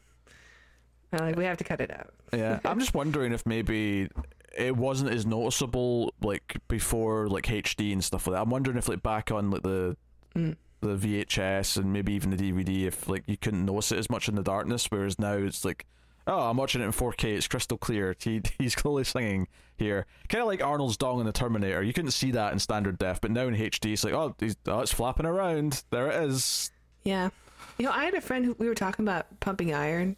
Like, we have to cut it out. Yeah, I'm just wondering if maybe it wasn't as noticeable like before, like H D and stuff like that. I'm wondering if like back on like the mm. the V H S and maybe even the D V D, if like you couldn't notice it as much in the darkness, whereas now it's like, oh, I'm watching it in four K. It's crystal clear. He, he's clearly singing here. Kind of like Arnold's dong in The Terminator. You couldn't see that in standard def, but now in H D, it's like, oh, he's, oh it's flapping around. There it is. Yeah. You know, I had a friend who we were talking about pumping iron,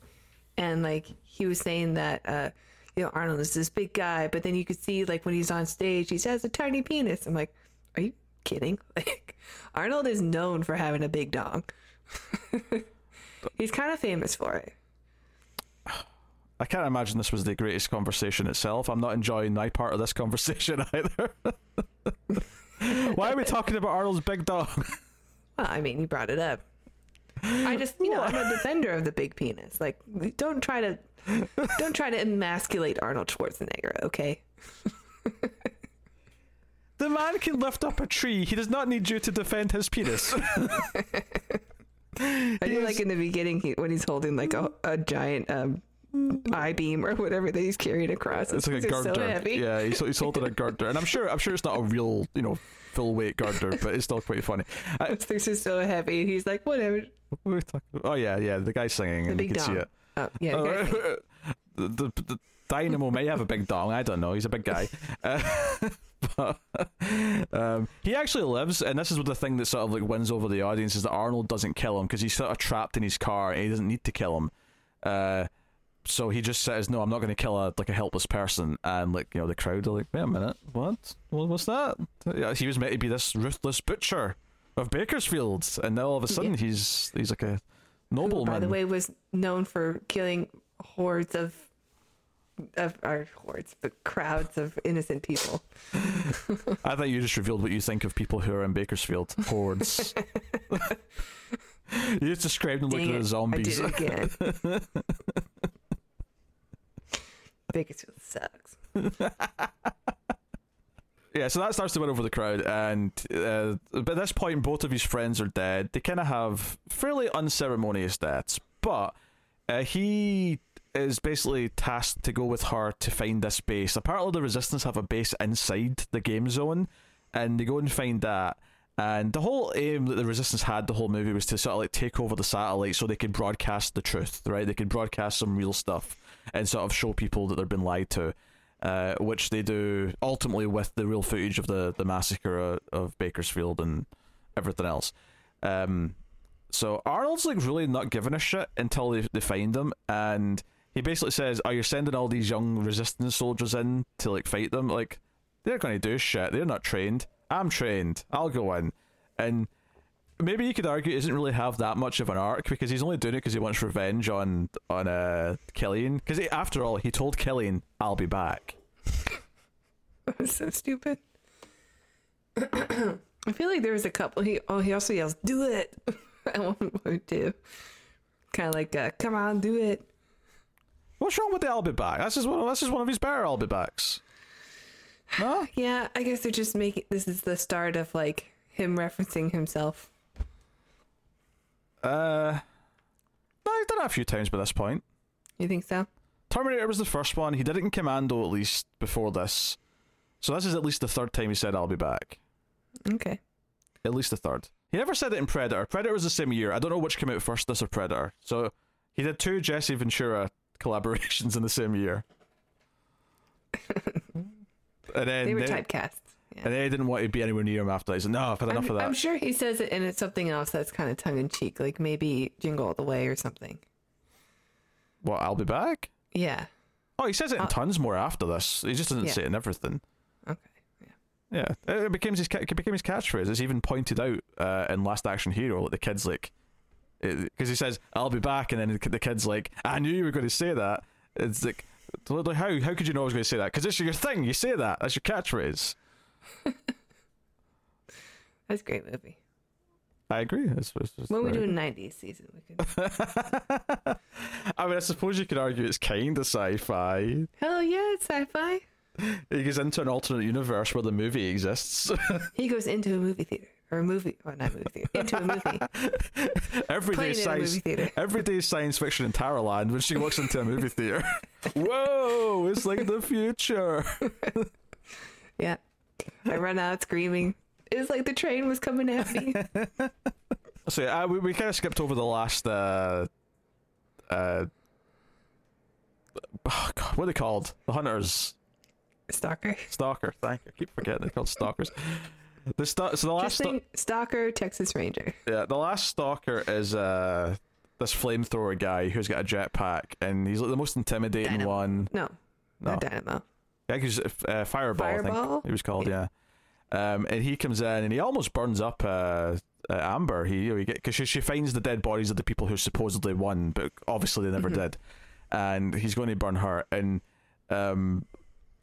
and like he was saying that, uh, you know, Arnold is this big guy, but then you could see like when he's on stage, he has a tiny penis. I'm like, are you kidding? Like, Arnold is known for having a big dong. He's kind of famous for it. I can't imagine this was the greatest conversation itself. I'm not enjoying my part of this conversation either. Why are we talking about Arnold's big dog? Well, I mean, you brought it up. I just, you know, I'm a defender of the big penis. Like, don't try to, don't try to emasculate Arnold Schwarzenegger, okay? The man can lift up a tree. He does not need you to defend his penis. I do like in the beginning he, when he's holding like a, a giant um, I-beam or whatever that he's carrying across. It's, it's like a garter. So heavy. Yeah, he's, he's holding a garter, and I'm sure I'm sure it's not a real you know full weight garter, but it's still quite funny. I, Things are so heavy, and he's like whatever. What were we talking about? Oh yeah, yeah, the guy singing, the and big you can dong. See it. Oh yeah. The uh, guy the, the, the Dynamo may have a big dong. I don't know. He's a big guy. Uh, But um, he actually lives, and this is the thing that sort of like wins over the audience, is that Arnold doesn't kill him because he's sort of trapped in his car and he doesn't need to kill him. Uh, so he just says, "No, I'm not going to kill a like a helpless person." And like you know, the crowd are like, "Wait a minute, what? What was that?" Yeah, he was meant to be this ruthless butcher of Bakersfield, and now all of a sudden yeah. he's he's like a nobleman. Who, by the way, was known for killing hordes of. Of our hordes, but crowds of innocent people. I thought you just revealed what you think of people who are in Bakersfield. Hordes. You just described them looking at zombies. I did it again. Bakersfield sucks. Yeah, so that starts to win over the crowd, and uh, by this point, both of his friends are dead. They kind of have fairly unceremonious deaths, but uh, he. is basically tasked to go with her to find this base. Apparently the Resistance have a base inside the game zone, and they go and find that, and the whole aim that the Resistance had the whole movie was to sort of like take over the satellite so they could broadcast the truth, right? They could broadcast some real stuff and sort of show people that they've been lied to, uh, which they do ultimately with the real footage of the, the massacre of Bakersfield and everything else. Um, so Arnold's like really not giving a shit until they, they find him, and he basically says, "Oh, you're sending all these young Resistance soldiers in to like fight them. Like, they're going to do shit. They're not trained. I'm trained. I'll go in." And maybe you could argue he doesn't really have that much of an arc, because he's only doing it because he wants revenge on on uh, Killian. Because after all, he told Killian, "I'll be back." That was so stupid. I feel like there was a couple. He oh, he also yells, "Do it!" I want to do. Kind of like, uh, "Come on, do it." What's wrong with the "I'll be back"? That's just one, that's just one of his better "I'll be backs." No? Yeah, I guess they're just making... This is the start of, like, him referencing himself. Uh, no, he's done it a few times by this point. You think so? Terminator was the first one. He did it in Commando, at least, before this. So this is at least the third time he said, "I'll be back." Okay. At least the third. He never said it in Predator. Predator was the same year. I don't know which came out first, this or Predator. So he did two Jesse Ventura collaborations in the same year, and then they were typecast, yeah. And they didn't want to be anywhere near him after that. He said, "No, I've had enough I'm, of that." I'm sure he says it, and it's something else that's kind of tongue in cheek, like maybe "Jingle All the Way" or something. Well, "I'll be back." Yeah. Oh, he says it in I'll... tons more after this. He just doesn't yeah. say it in everything. Okay. Yeah. Yeah. It became his it became his catchphrase. It's even pointed out uh, in Last Action Hero, like the kid's like. Because he says, "I'll be back," and then the kid's like, "I knew you were going to say that." It's like, how how could you know I was going to say that? Because it's your thing. You say that. That's your catchphrase. That's a great movie. I agree. It's, it's, it's when we do a nineties season, we could. I mean, I suppose you could argue it's kind of sci-fi. Hell yeah, it's sci-fi. He goes into an alternate universe where the movie exists. He goes into a movie theater. Or a movie, well, not a movie theater, into a movie. Everyday science, movie theater. Everyday science fiction in Taraland when she walks into a movie theater. Whoa, it's like the future. Yeah. I run out screaming. It's like the train was coming at me. So yeah, uh, we, we kind of skipped over the last, uh, uh, oh God, what are they called? The Hunters. Stalker. Stalker, thank you. I keep forgetting they're called Stalkers. The st- so the last st- stalker, Texas Ranger. Yeah, the last stalker is uh this flamethrower guy who's got a jetpack, and he's like the most intimidating Dynamo. one. No, no, not Dynamo. Yeah, because uh, Fireball, Fireball, I think it was called. Yeah. yeah, um, and he comes in and he almost burns up uh, uh Amber. He, you know, he get because she, she finds the dead bodies of the people who supposedly won, but obviously they never mm-hmm. did, and he's going to burn her. And um.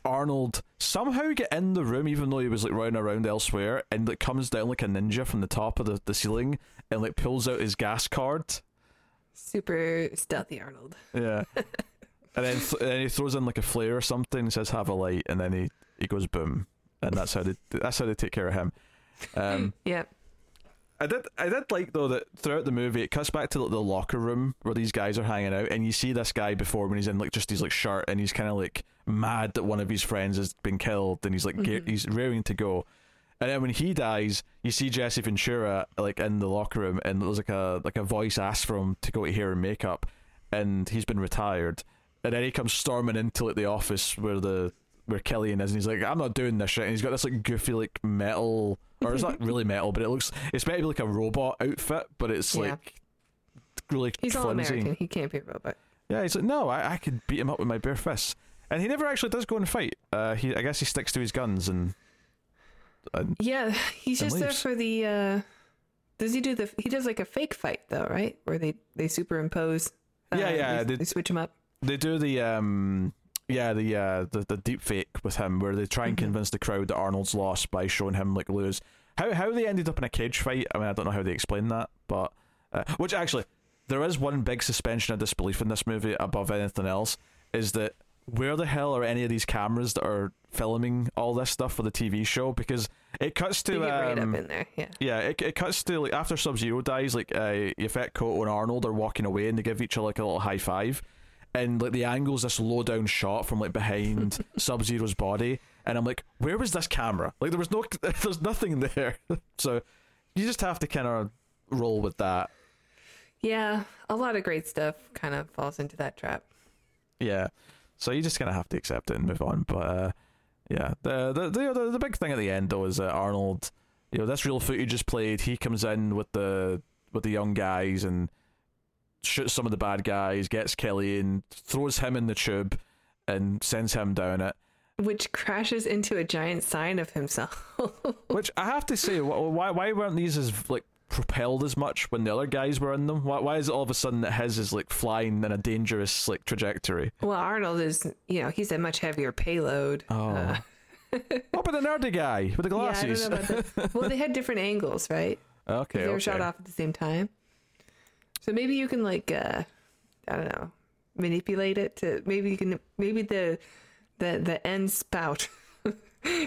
Arnold somehow get in the room, even though he was like running around elsewhere, and like comes down like a ninja from the top of the, the ceiling and like pulls out his gas card. Super stealthy Arnold. Yeah. And then th- and he throws in like a flare or something and says, "Have a light," and then he, he goes boom, and that's how they that's how they take care of him. Um, yeah. I did I did like, though, that throughout the movie it cuts back to like the locker room where these guys are hanging out, and you see this guy before when he's in like just his like shirt, and he's kind of like mad that one of his friends has been killed, and he's like mm-hmm. ge- he's raring to go. And then when he dies, you see Jesse Ventura like in the locker room, and there's like a like a voice asks for him to go to hair and makeup, and he's been retired. And then he comes storming into like the office where the where Killian is, and he's like, I'm not doing this shit, and he's got this like goofy like metal, or it's not really metal, but it looks, it's meant to be like a robot outfit, but it's yeah. like really he's flimsy. All American, he can't be a robot. Yeah, he's like, no, I, I could beat him up with my bare fists, and he never actually does go and fight. Uh, he I guess he sticks to his guns and, and yeah, he's and just leaves. There for the uh, does he do the he does like a fake fight though, right? Where they they superimpose. Uh, yeah, yeah, they, they, they switch him up. They do the um. Yeah, the uh, the the deep fake with him, where they try and mm-hmm. convince the crowd that Arnold's lost by showing him like lose. How how they ended up in a cage fight? I mean, I don't know how they explain that, but uh, which actually there is one big suspension of disbelief in this movie above anything else, is that where the hell are any of these cameras that are filming all this stuff for the T V show? Because it cuts to um, right up in there, yeah. Yeah, it it cuts to like after Sub-Zero dies, like uh, Yaphet Kotto and Arnold are walking away, and they give each other like a little high five. And like the angle's this low down shot from like behind Sub-Zero's body, and I'm like, where was this camera? Like there was no, there's nothing there. So you just have to kind of roll with that. Yeah, a lot of great stuff kind of falls into that trap. Yeah, so you just kind of have to accept it and move on. But uh, yeah, the the the the big thing at the end though is that Arnold, you know, this real footage is played. He comes in with the with the young guys and shoots some of the bad guys, gets Kelly in, throws him in the tube, and sends him down it, which crashes into a giant sign of himself. Which I have to say, why why weren't these as like propelled as much when the other guys were in them? Why why is it all of a sudden that his is like flying in a dangerous like trajectory? Well, Arnold is, you know, he's a much heavier payload. Oh. Uh, what about the nerdy guy with the glasses? Yeah, I don't know about that. Well, they had different angles, right? Okay, they were okay. shot off at the same time. So maybe you can like, uh, I don't know, manipulate it to maybe you can maybe the the the end spout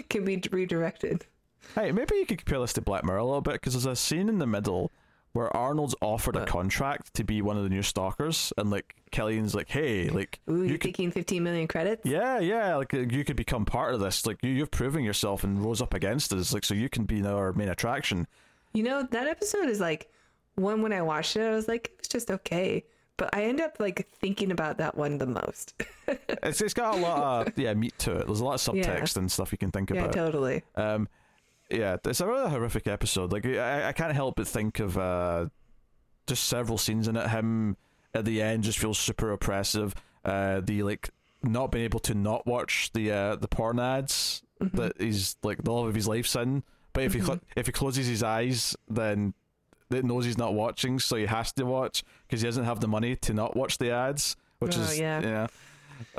can be redirected. Hey, maybe you could compare this to Black Mirror a little bit, because there's a scene in the middle where Arnold's offered a contract to be one of the new stalkers, and like Killian's like, hey, like, ooh, you're you taking fifteen million credits. Yeah, yeah, like you could become part of this. Like you, you've proven yourself and rose up against us. Like so, you can be our main attraction. You know, that episode is like. One, when I watched it, I was like, it was just okay. But I end up, like, thinking about that one the most. it's It's got a lot of, yeah, meat to it. There's a lot of subtext yeah. and stuff you can think yeah, about. Yeah, totally. Um, yeah, it's a really horrific episode. Like, I, I can't help but think of uh, just several scenes in it. Him, at the end, just feels super oppressive. Uh, the, like, not being able to not watch the uh, the porn ads mm-hmm. that he's, like, the love of his life's in. But if mm-hmm. he cl- if he closes his eyes, then... that knows he's not watching, so he has to watch because he doesn't have the money to not watch the ads, which oh, is yeah. yeah.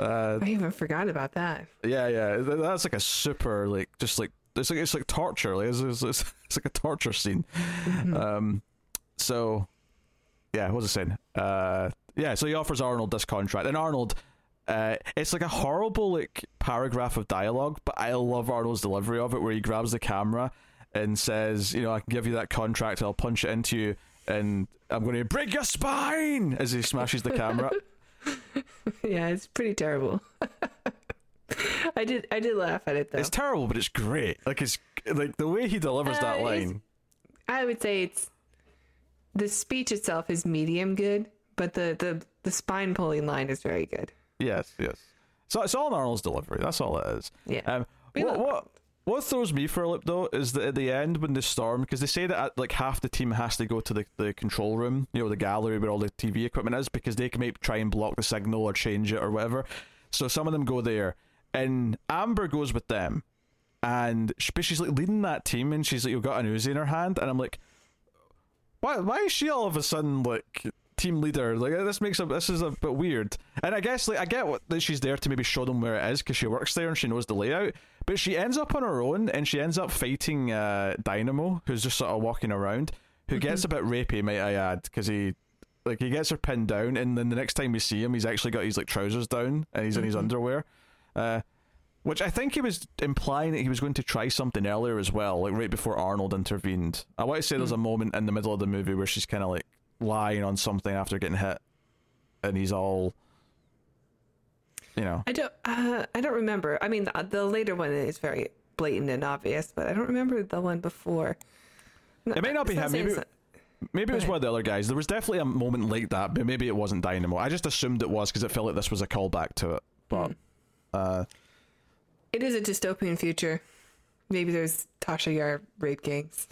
Uh, I even forgot about that. Yeah, yeah, that's like a super like just like it's like it's like torture. Like, it's, it's, it's, it's like a torture scene. Mm-hmm. Um, so yeah, what was I saying? Uh, yeah, so he offers Arnold this contract, and Arnold, uh, it's like a horrible like paragraph of dialogue, but I love Arnold's delivery of it, where he grabs the camera. And says, you know, I can give you that contract, I'll punch it into you, and I'm going to break your spine as he smashes the camera. Yeah, it's pretty terrible. I did, I did laugh at it though. It's terrible, but it's great. Like it's like the way he delivers uh, that line. I would say it's the speech itself is medium good, but the the the spine pulling line is very good. Yes, yes. So it's all in Arnold's delivery. That's all it is. Yeah. Um, what? what What throws me for a loop though is that at the end when the storm, because they say that like half the team has to go to the, the control room, you know, the gallery where all the T V equipment is, because they can maybe try and block the signal or change it or whatever. So some of them go there, and Amber goes with them, and she, she's like leading that team, and she's like, you've got an Uzi in her hand, and I'm like, why? Why is she all of a sudden like team leader? Like this makes a this is a bit weird. And I guess like I get what that she's there to maybe show them where it is because she works there and she knows the layout. But she ends up on her own, and she ends up fighting uh, Dynamo, who's just sort of walking around, who mm-hmm. gets a bit rapey, might I add, because he, like, he gets her pinned down, and then the next time we see him, he's actually got his like trousers down, and he's mm-hmm. in his underwear. Uh, Which I think he was implying that he was going to try something earlier as well, like right before Arnold intervened. I want to say mm. there's a moment in the middle of the movie where she's kind of like lying on something after getting hit, and he's all, you know. I don't. Uh, I don't remember. I mean, the, the later one is very blatant and obvious, but I don't remember the one before. No, it may not be him. Maybe, maybe it was one of the other guys. There was definitely a moment like that, but maybe it wasn't Dynamo. I just assumed it was because it felt like this was a callback to it, but. Mm. Uh, It is a dystopian future. Maybe there's Tasha Yar rape gangs.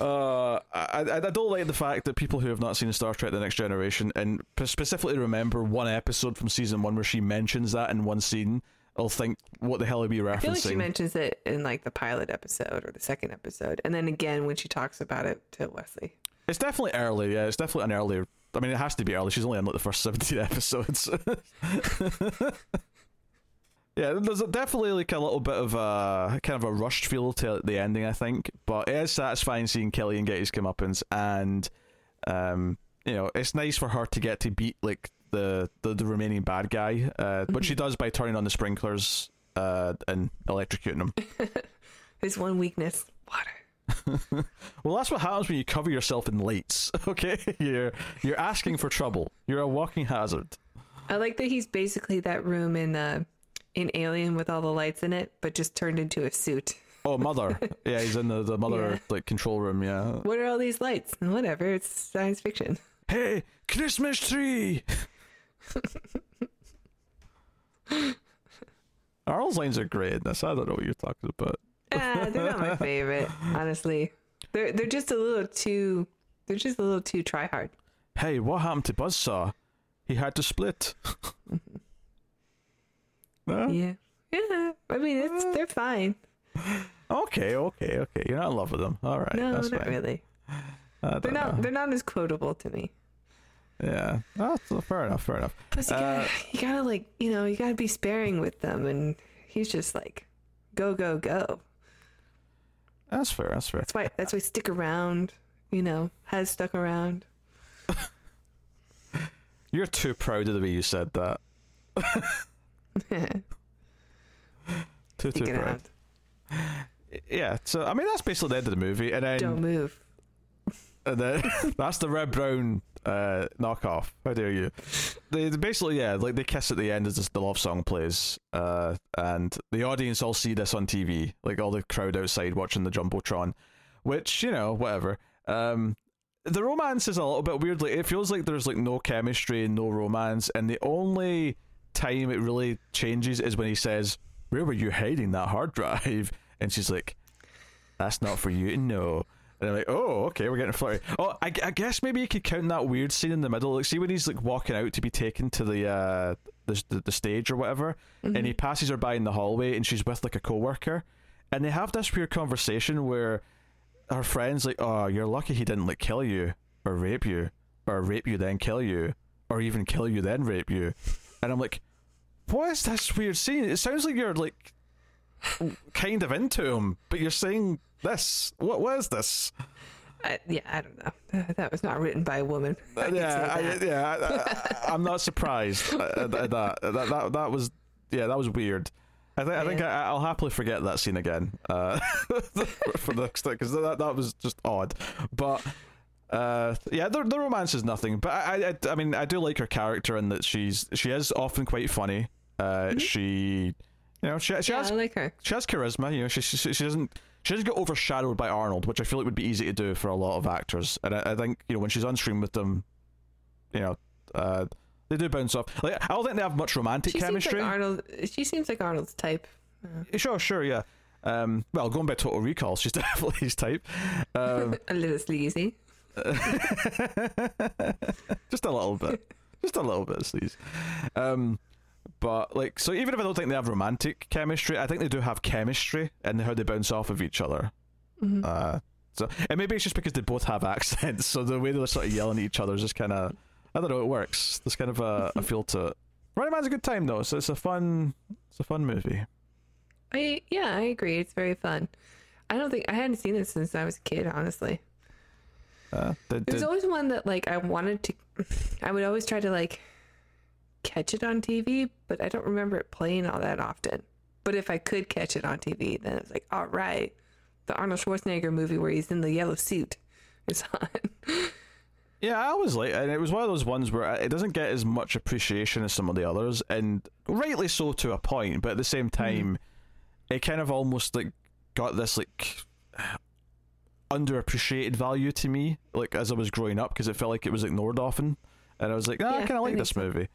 uh, I, I don't like the fact that people who have not seen Star Trek The Next Generation and specifically remember one episode from season one where she mentions that in one scene, will think, what the hell are we referencing? I feel like she mentions it in like the pilot episode or the second episode. And then again, when she talks about it to Wesley. It's definitely early. Yeah, it's definitely an earlier. I mean, it has to be early. She's only on like the first seventeen episodes. Yeah, there's definitely like a little bit of a kind of a rushed feel to the ending, I think. But it is satisfying seeing Killian get his comeuppance, and um, you know, it's nice for her to get to beat like the the, the remaining bad guy. Uh, but mm-hmm. she does by turning on the sprinklers uh, and electrocuting them. His one weakness: water. Well, that's what happens when you cover yourself in lights. Okay, you're you're asking for trouble. You're a walking hazard. I like that he's basically that room in uh, in Alien with all the lights in it, but just turned into a suit. Oh, Mother. Yeah, he's in the, the Mother yeah. like control room. Yeah. What are all these lights? Whatever. It's science fiction. Hey, Christmas tree. Arnold's lines are great in this. I don't know what you're talking about. Ah, they're not my favorite, honestly. They're they're just a little too they're just a little too try hard. Hey, what happened to Buzzsaw? He had to split. Mm-hmm. Huh? Yeah, yeah. I mean, it's they're fine. Okay, okay, okay. You're not in love with them, all right? No, that's not fine. Really. They're not know. They're not as quotable to me. Yeah, that's oh, fair enough. Fair enough. Plus, you gotta, uh, you gotta like you know you gotta be sparing with them, and he's just like go go go. That's fair, that's fair. That's why that's why stick around, you know, has stuck around. You're too proud of the way you said that. too, too proud. Yeah, so, I mean, that's basically the end of the movie. And then, don't move. And then, that's the Red Brown uh, knockoff. How dare you? They, they basically, yeah, like they kiss at the end as the love song plays, uh, and the audience all see this on T V, like all the crowd outside watching the Jumbotron, which, you know, whatever. Um, the romance is a little bit weird. Like, it feels like there's like no chemistry and no romance, and the only time it really changes is when he says, "Where were you hiding that hard drive?" And she's like, "That's not for you to know." And I'm like, oh, okay, we're getting flirty. Oh, I, I guess maybe you could count that weird scene in the middle. Like, see when he's like walking out to be taken to the uh, the, the stage or whatever, mm-hmm. and he passes her by in the hallway, and she's with like a coworker, and they have this weird conversation where her friend's like, "Oh, you're lucky he didn't like kill you or rape you or rape you then kill you or even kill you then rape you," and I'm like, what is this weird scene? It sounds like you're like kind of into him, but you're saying. This what was this? Uh, yeah, I don't know. That was not written by a woman. I yeah, I, yeah. I, I, I'm not surprised at, at that. That, that. That was yeah, that was weird. I think yeah. I think I, I'll happily forget that scene again uh, for the because that that was just odd. But uh, yeah, the, the romance is nothing. But I, I I mean I do like her character in that she's she is often quite funny. Uh, mm-hmm. She you know she she yeah, has I like her. She has charisma. You know she she, she doesn't. She doesn't get overshadowed by Arnold, which I feel like would be easy to do for a lot of actors. And I, I think, you know, when she's on stream with them, you know, uh, they do bounce off. Like, I don't think they have much romantic she chemistry. Seems like Arnold, she seems like Arnold's type. Yeah. Sure, sure, yeah. Um, well, going by Total Recall, she's definitely his type. Um, a little sleazy. Just a little bit. Just a little bit of sleaze. Um, But, like, so even if I don't think they have romantic chemistry, I think they do have chemistry and how they bounce off of each other. Mm-hmm. Uh, so, and maybe it's just because they both have accents, so the way they're sort of yelling at each other is just kind of, I don't know, it works. There's kind of a, a feel to it. Running Man's a good time, though, so it's a fun, it's a fun movie. I Yeah, I agree. It's very fun. I don't think, I hadn't seen it since I was a kid, honestly. Uh, did, There's did... always one that, like, I wanted to, I would always try to, like, catch it on T V, but I don't remember it playing all that often. But if I could catch it on T V, then it's like, all right, the Arnold Schwarzenegger movie where he's in the yellow suit is on. Yeah, I was like, and it was one of those ones where it doesn't get as much appreciation as some of the others, and rightly so to a point, but at the same time, mm-hmm. it kind of almost like got this like underappreciated value to me, like as I was growing up, because it felt like it was ignored often, and I was like, ah, yeah, I kind of like this so. movie.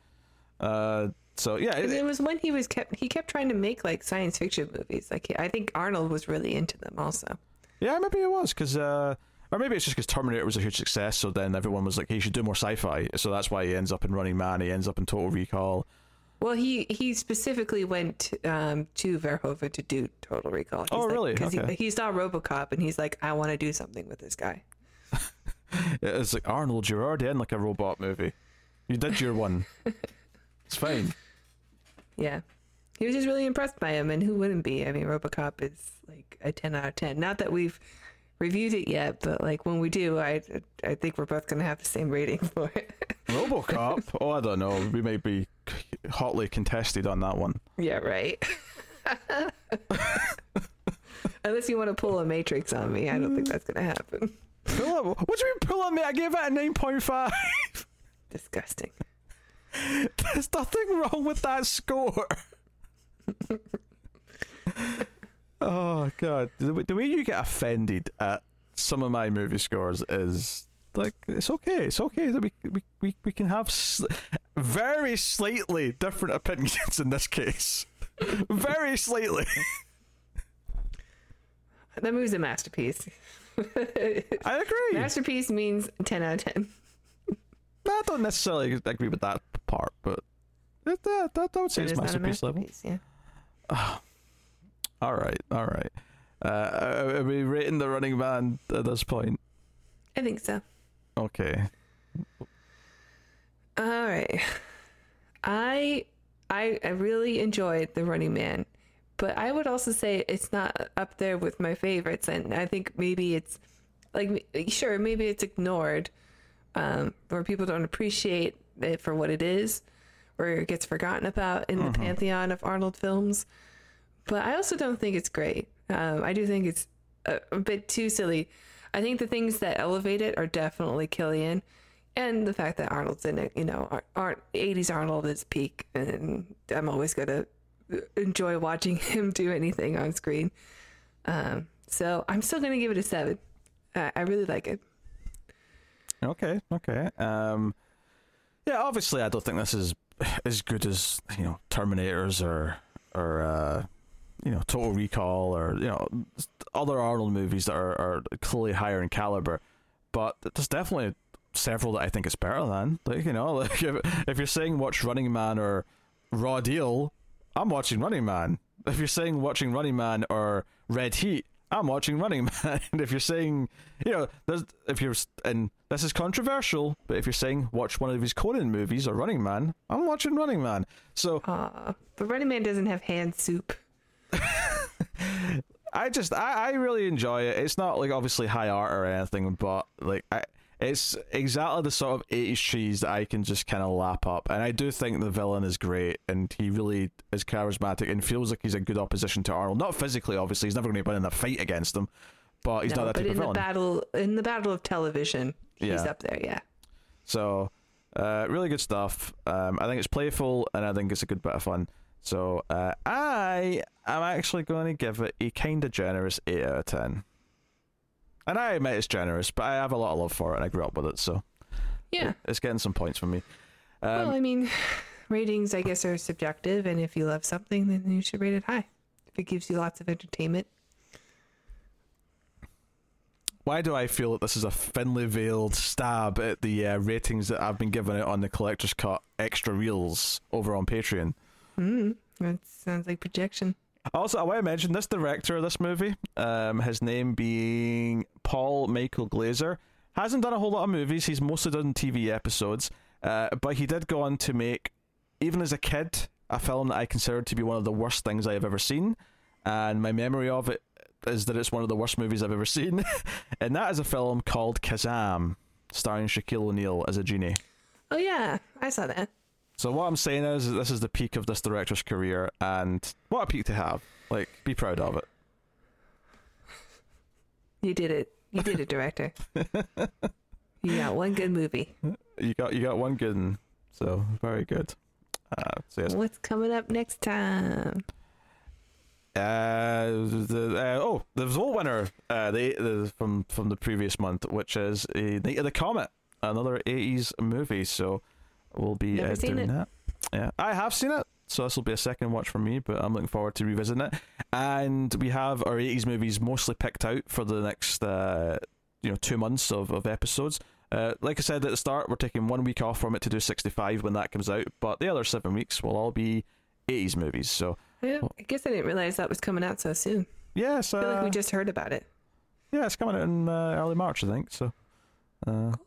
Uh, so yeah, it, it was when he was kept he kept trying to make like science fiction movies. Like I think Arnold was really into them also. Yeah, maybe it was because. Uh, Or maybe it's just because Terminator was a huge success, so then everyone was like, he should do more sci-fi. So that's why he ends up in Running Man, he ends up in Total Recall. Well, he, he specifically went um, to Verhoeven to do Total Recall. He's oh, like, really? Because okay. he, he saw Robocop, and he's like, I want to do something with this guy. It's like, Arnold, you're already in like a robot movie. You did your one. It's fine. Yeah. He was just really impressed by him, and who wouldn't be? I mean, Robocop is like a ten out of ten. Not that we've reviewed it yet, but like when we do, I I think we're both gonna have the same rating for it. Robocop? Oh, I don't know. We may be hotly contested on that one. Yeah, right. Unless you want to pull a Matrix on me, I don't think that's gonna happen. Pull up? What do you mean pull on me? I gave it a nine point five. Disgusting. There's nothing wrong with that score. Oh god, the way you get offended at some of my movie scores is like, it's okay, it's okay that we we, we, we can have sl- very slightly different opinions in this case. Very slightly. That movie's a masterpiece. I agree. Masterpiece means ten out of ten. I don't necessarily agree with that part, but I don't say it's masterpiece, masterpiece level. Yeah. Oh. All right, all right. Uh, are we rating The Running Man at this point? I think so. Okay. All right. I, I, I really enjoyed The Running Man, but I would also say it's not up there with my favorites, and I think maybe it's like, sure, maybe it's ignored, um, or people don't appreciate it for what it is, or it gets forgotten about in mm-hmm. the pantheon of Arnold films. But I also don't think it's great. Um, I do think it's a, a bit too silly. I think the things that elevate it are definitely Killian, and the fact that Arnold's in it. You know, aren't eighties Arnold is peak, and I'm always gonna enjoy watching him do anything on screen. Um, so I'm still gonna give it a seven. Uh, I really like it. Okay, okay. Um, yeah, obviously I don't think this is as good as, you know, Terminators or or. Uh... you know, Total Recall, or, you know, other Arnold movies that are, are clearly higher in caliber, but there's definitely several that I think it's better than. Like, you know, like if, if you're saying watch Running Man or Raw Deal, I'm watching Running Man. If you're saying watching Running Man or Red Heat, I'm watching Running Man. If you're saying, you know, there's, if you're, and this is controversial, but if you're saying watch one of his Conan movies or Running Man, I'm watching Running Man. So, uh, but Running Man doesn't have hand soup. I just I, I really enjoy it. It's not like obviously high art or anything, but like I, it's exactly the sort of eighties cheese that I can just kind of lap up. And I do think the villain is great, and he really is charismatic and feels like he's a good opposition to Arnold. Not physically, obviously, he's never going to win in a fight against him, but he's no, not that but type in of villain. The battle in the battle of television, he's yeah. up there, yeah. So, uh, really good stuff. Um, I think it's playful, and I think it's a good bit of fun. So uh, I am actually going to give it a kind of generous eight out of ten. And I admit it's generous, but I have a lot of love for it, and I grew up with it, so yeah, it's getting some points from me. Um, well, I mean, ratings, I guess, are subjective, and if you love something, then you should rate it high. If it gives you lots of entertainment. Why do I feel that this is a thinly veiled stab at the uh, ratings that I've been given it on the Collector's Cut Extra Reels over on Patreon? Mm, that sounds like projection. Also, I want to mention this director of this movie, um, his name being Paul Michael Glaser, hasn't done a whole lot of movies. He's mostly done T V episodes, uh, but he did go on to make, even as a kid, a film that I considered to be one of the worst things I have ever seen, and my memory of it is that it's one of the worst movies I've ever seen. And that is a film called Kazaam, starring Shaquille O'Neal as a genie. Oh yeah, I saw that. So what I'm saying is, this is the peak of this director's career, and what a peak to have. Like, be proud of it. You did it. You did it, director. You got one good movie. You got you got one good one, so very good. Uh, so yes. What's coming up next time? Uh, the uh, oh, the vote winner uh, the, the from from the previous month, which is a Night of the Comet, another eighties movie. So we'll be uh, doing it. that. Yeah, I have seen it, so this will be a second watch for me. But I'm looking forward to revisiting it. And we have our eighties movies mostly picked out for the next uh, you know two months of of episodes. Uh, like I said at the start, we're taking one week off from it to do sixty-five when that comes out. But the other seven weeks will all be eighties movies. So. Yeah, I guess I didn't realize that was coming out so soon. Yeah, so... I feel like we just heard about it. Yeah, it's coming out in uh, early March, I think, so... Uh, cool. So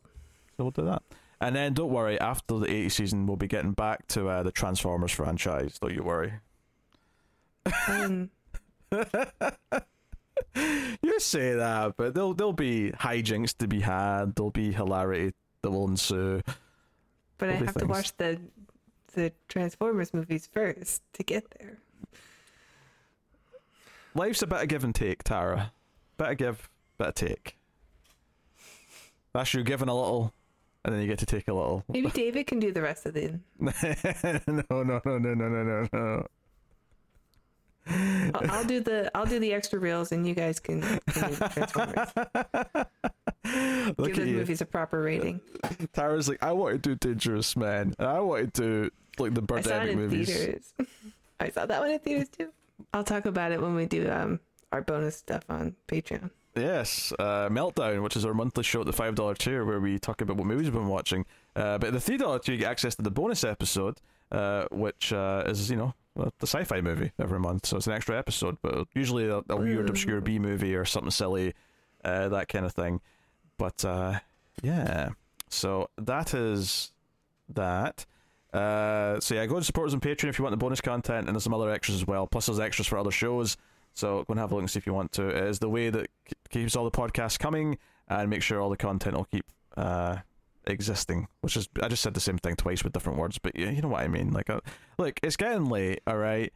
we'll do that. And then, don't worry, after the eighties season, we'll be getting back to uh, the Transformers franchise, don't you worry. Um... You say that, but there'll, there'll be hijinks to be had, there'll be hilarity that will ensue. But I have things. to watch the... the Transformers movies first to get there. Life's a bit of give and take, Tara. Bit of give, bit of take. That's you giving a little, and then you get to take a little. Maybe David can do the rest of the. no, no, no, no, no, no, no. I'll, I'll do the I'll do the extra reels, and you guys can, can do the Transformers. Look Give those you. movies a proper rating. Tara's like, I want to do Dangerous Man. And I want to do like the Birdemic movies. Theaters. I saw that one in theaters too. I'll talk about it when we do um our bonus stuff on Patreon. Yes, uh, Meltdown, which is our monthly show at the five dollar tier where we talk about what movies we've been watching. Uh, but at the three dollar tier, you get access to the bonus episode, uh, which uh, is, you know, the sci-fi movie every month. So it's an extra episode, but usually a, a weird, obscure B movie or something silly, uh, that kind of thing. But uh, yeah, so that is that. Uh, so yeah, go and support us on Patreon if you want the bonus content, and there's some other extras as well. Plus, there's extras for other shows. So go and have a look and see if you want to. It is the way that c- keeps all the podcasts coming, and make sure all the content will keep uh, existing. Which is, I just said the same thing twice with different words, but you, you know what I mean. Like, uh, look, it's getting late. All right,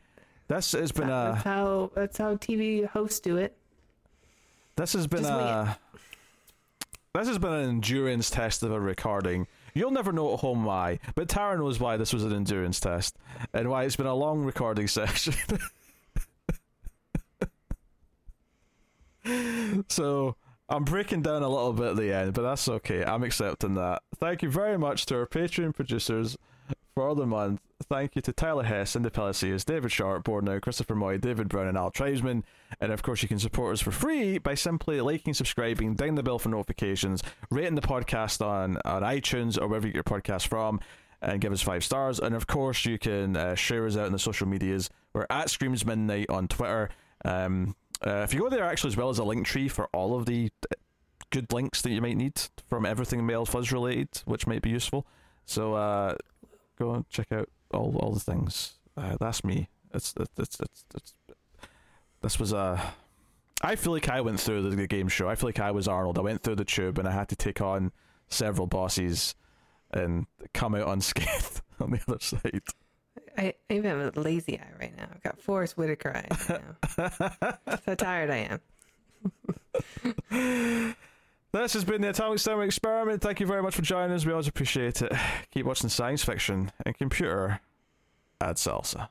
this has been a. That's how that's how T V hosts do it. This has been just a. This has been an endurance test of a recording. You'll never know at home why, but Tara knows why this was an endurance test and why it's been a long recording session. So I'm breaking down a little bit at the end, but that's okay. I'm accepting that. Thank you very much to our Patreon producers for the month. Thank you to Tyler Hess, Indy Palacios, David Sharp, Board Now, Christopher Moy, David Brown, and Al Tribesman. And of course, you can support us for free by simply liking, subscribing, ding the bell for notifications, rating the podcast on, on iTunes or wherever you get your podcast from, and give us five stars. And of course, you can uh, share us out in the social medias. We're at Screams Midnight on Twitter. Um, uh, if you go there, actually, as well as a link tree for all of the good links that you might need from everything Male Fuzz related, which might be useful. So uh, go and check out. All, all the things. Uh, that's me. It's it's it's it's. This was a. I feel like I went through the, the game show. I feel like I was Arnold. I went through the tube and I had to take on several bosses, and come out unscathed on the other side. I, I even have a lazy eye right now. I've got Forrest Whitaker eyes right now. That's how tired I am. This has been the Atomic Cinema Experiment. Thank you very much for joining us. We always appreciate it. Keep watching science fiction and computer ad salsa.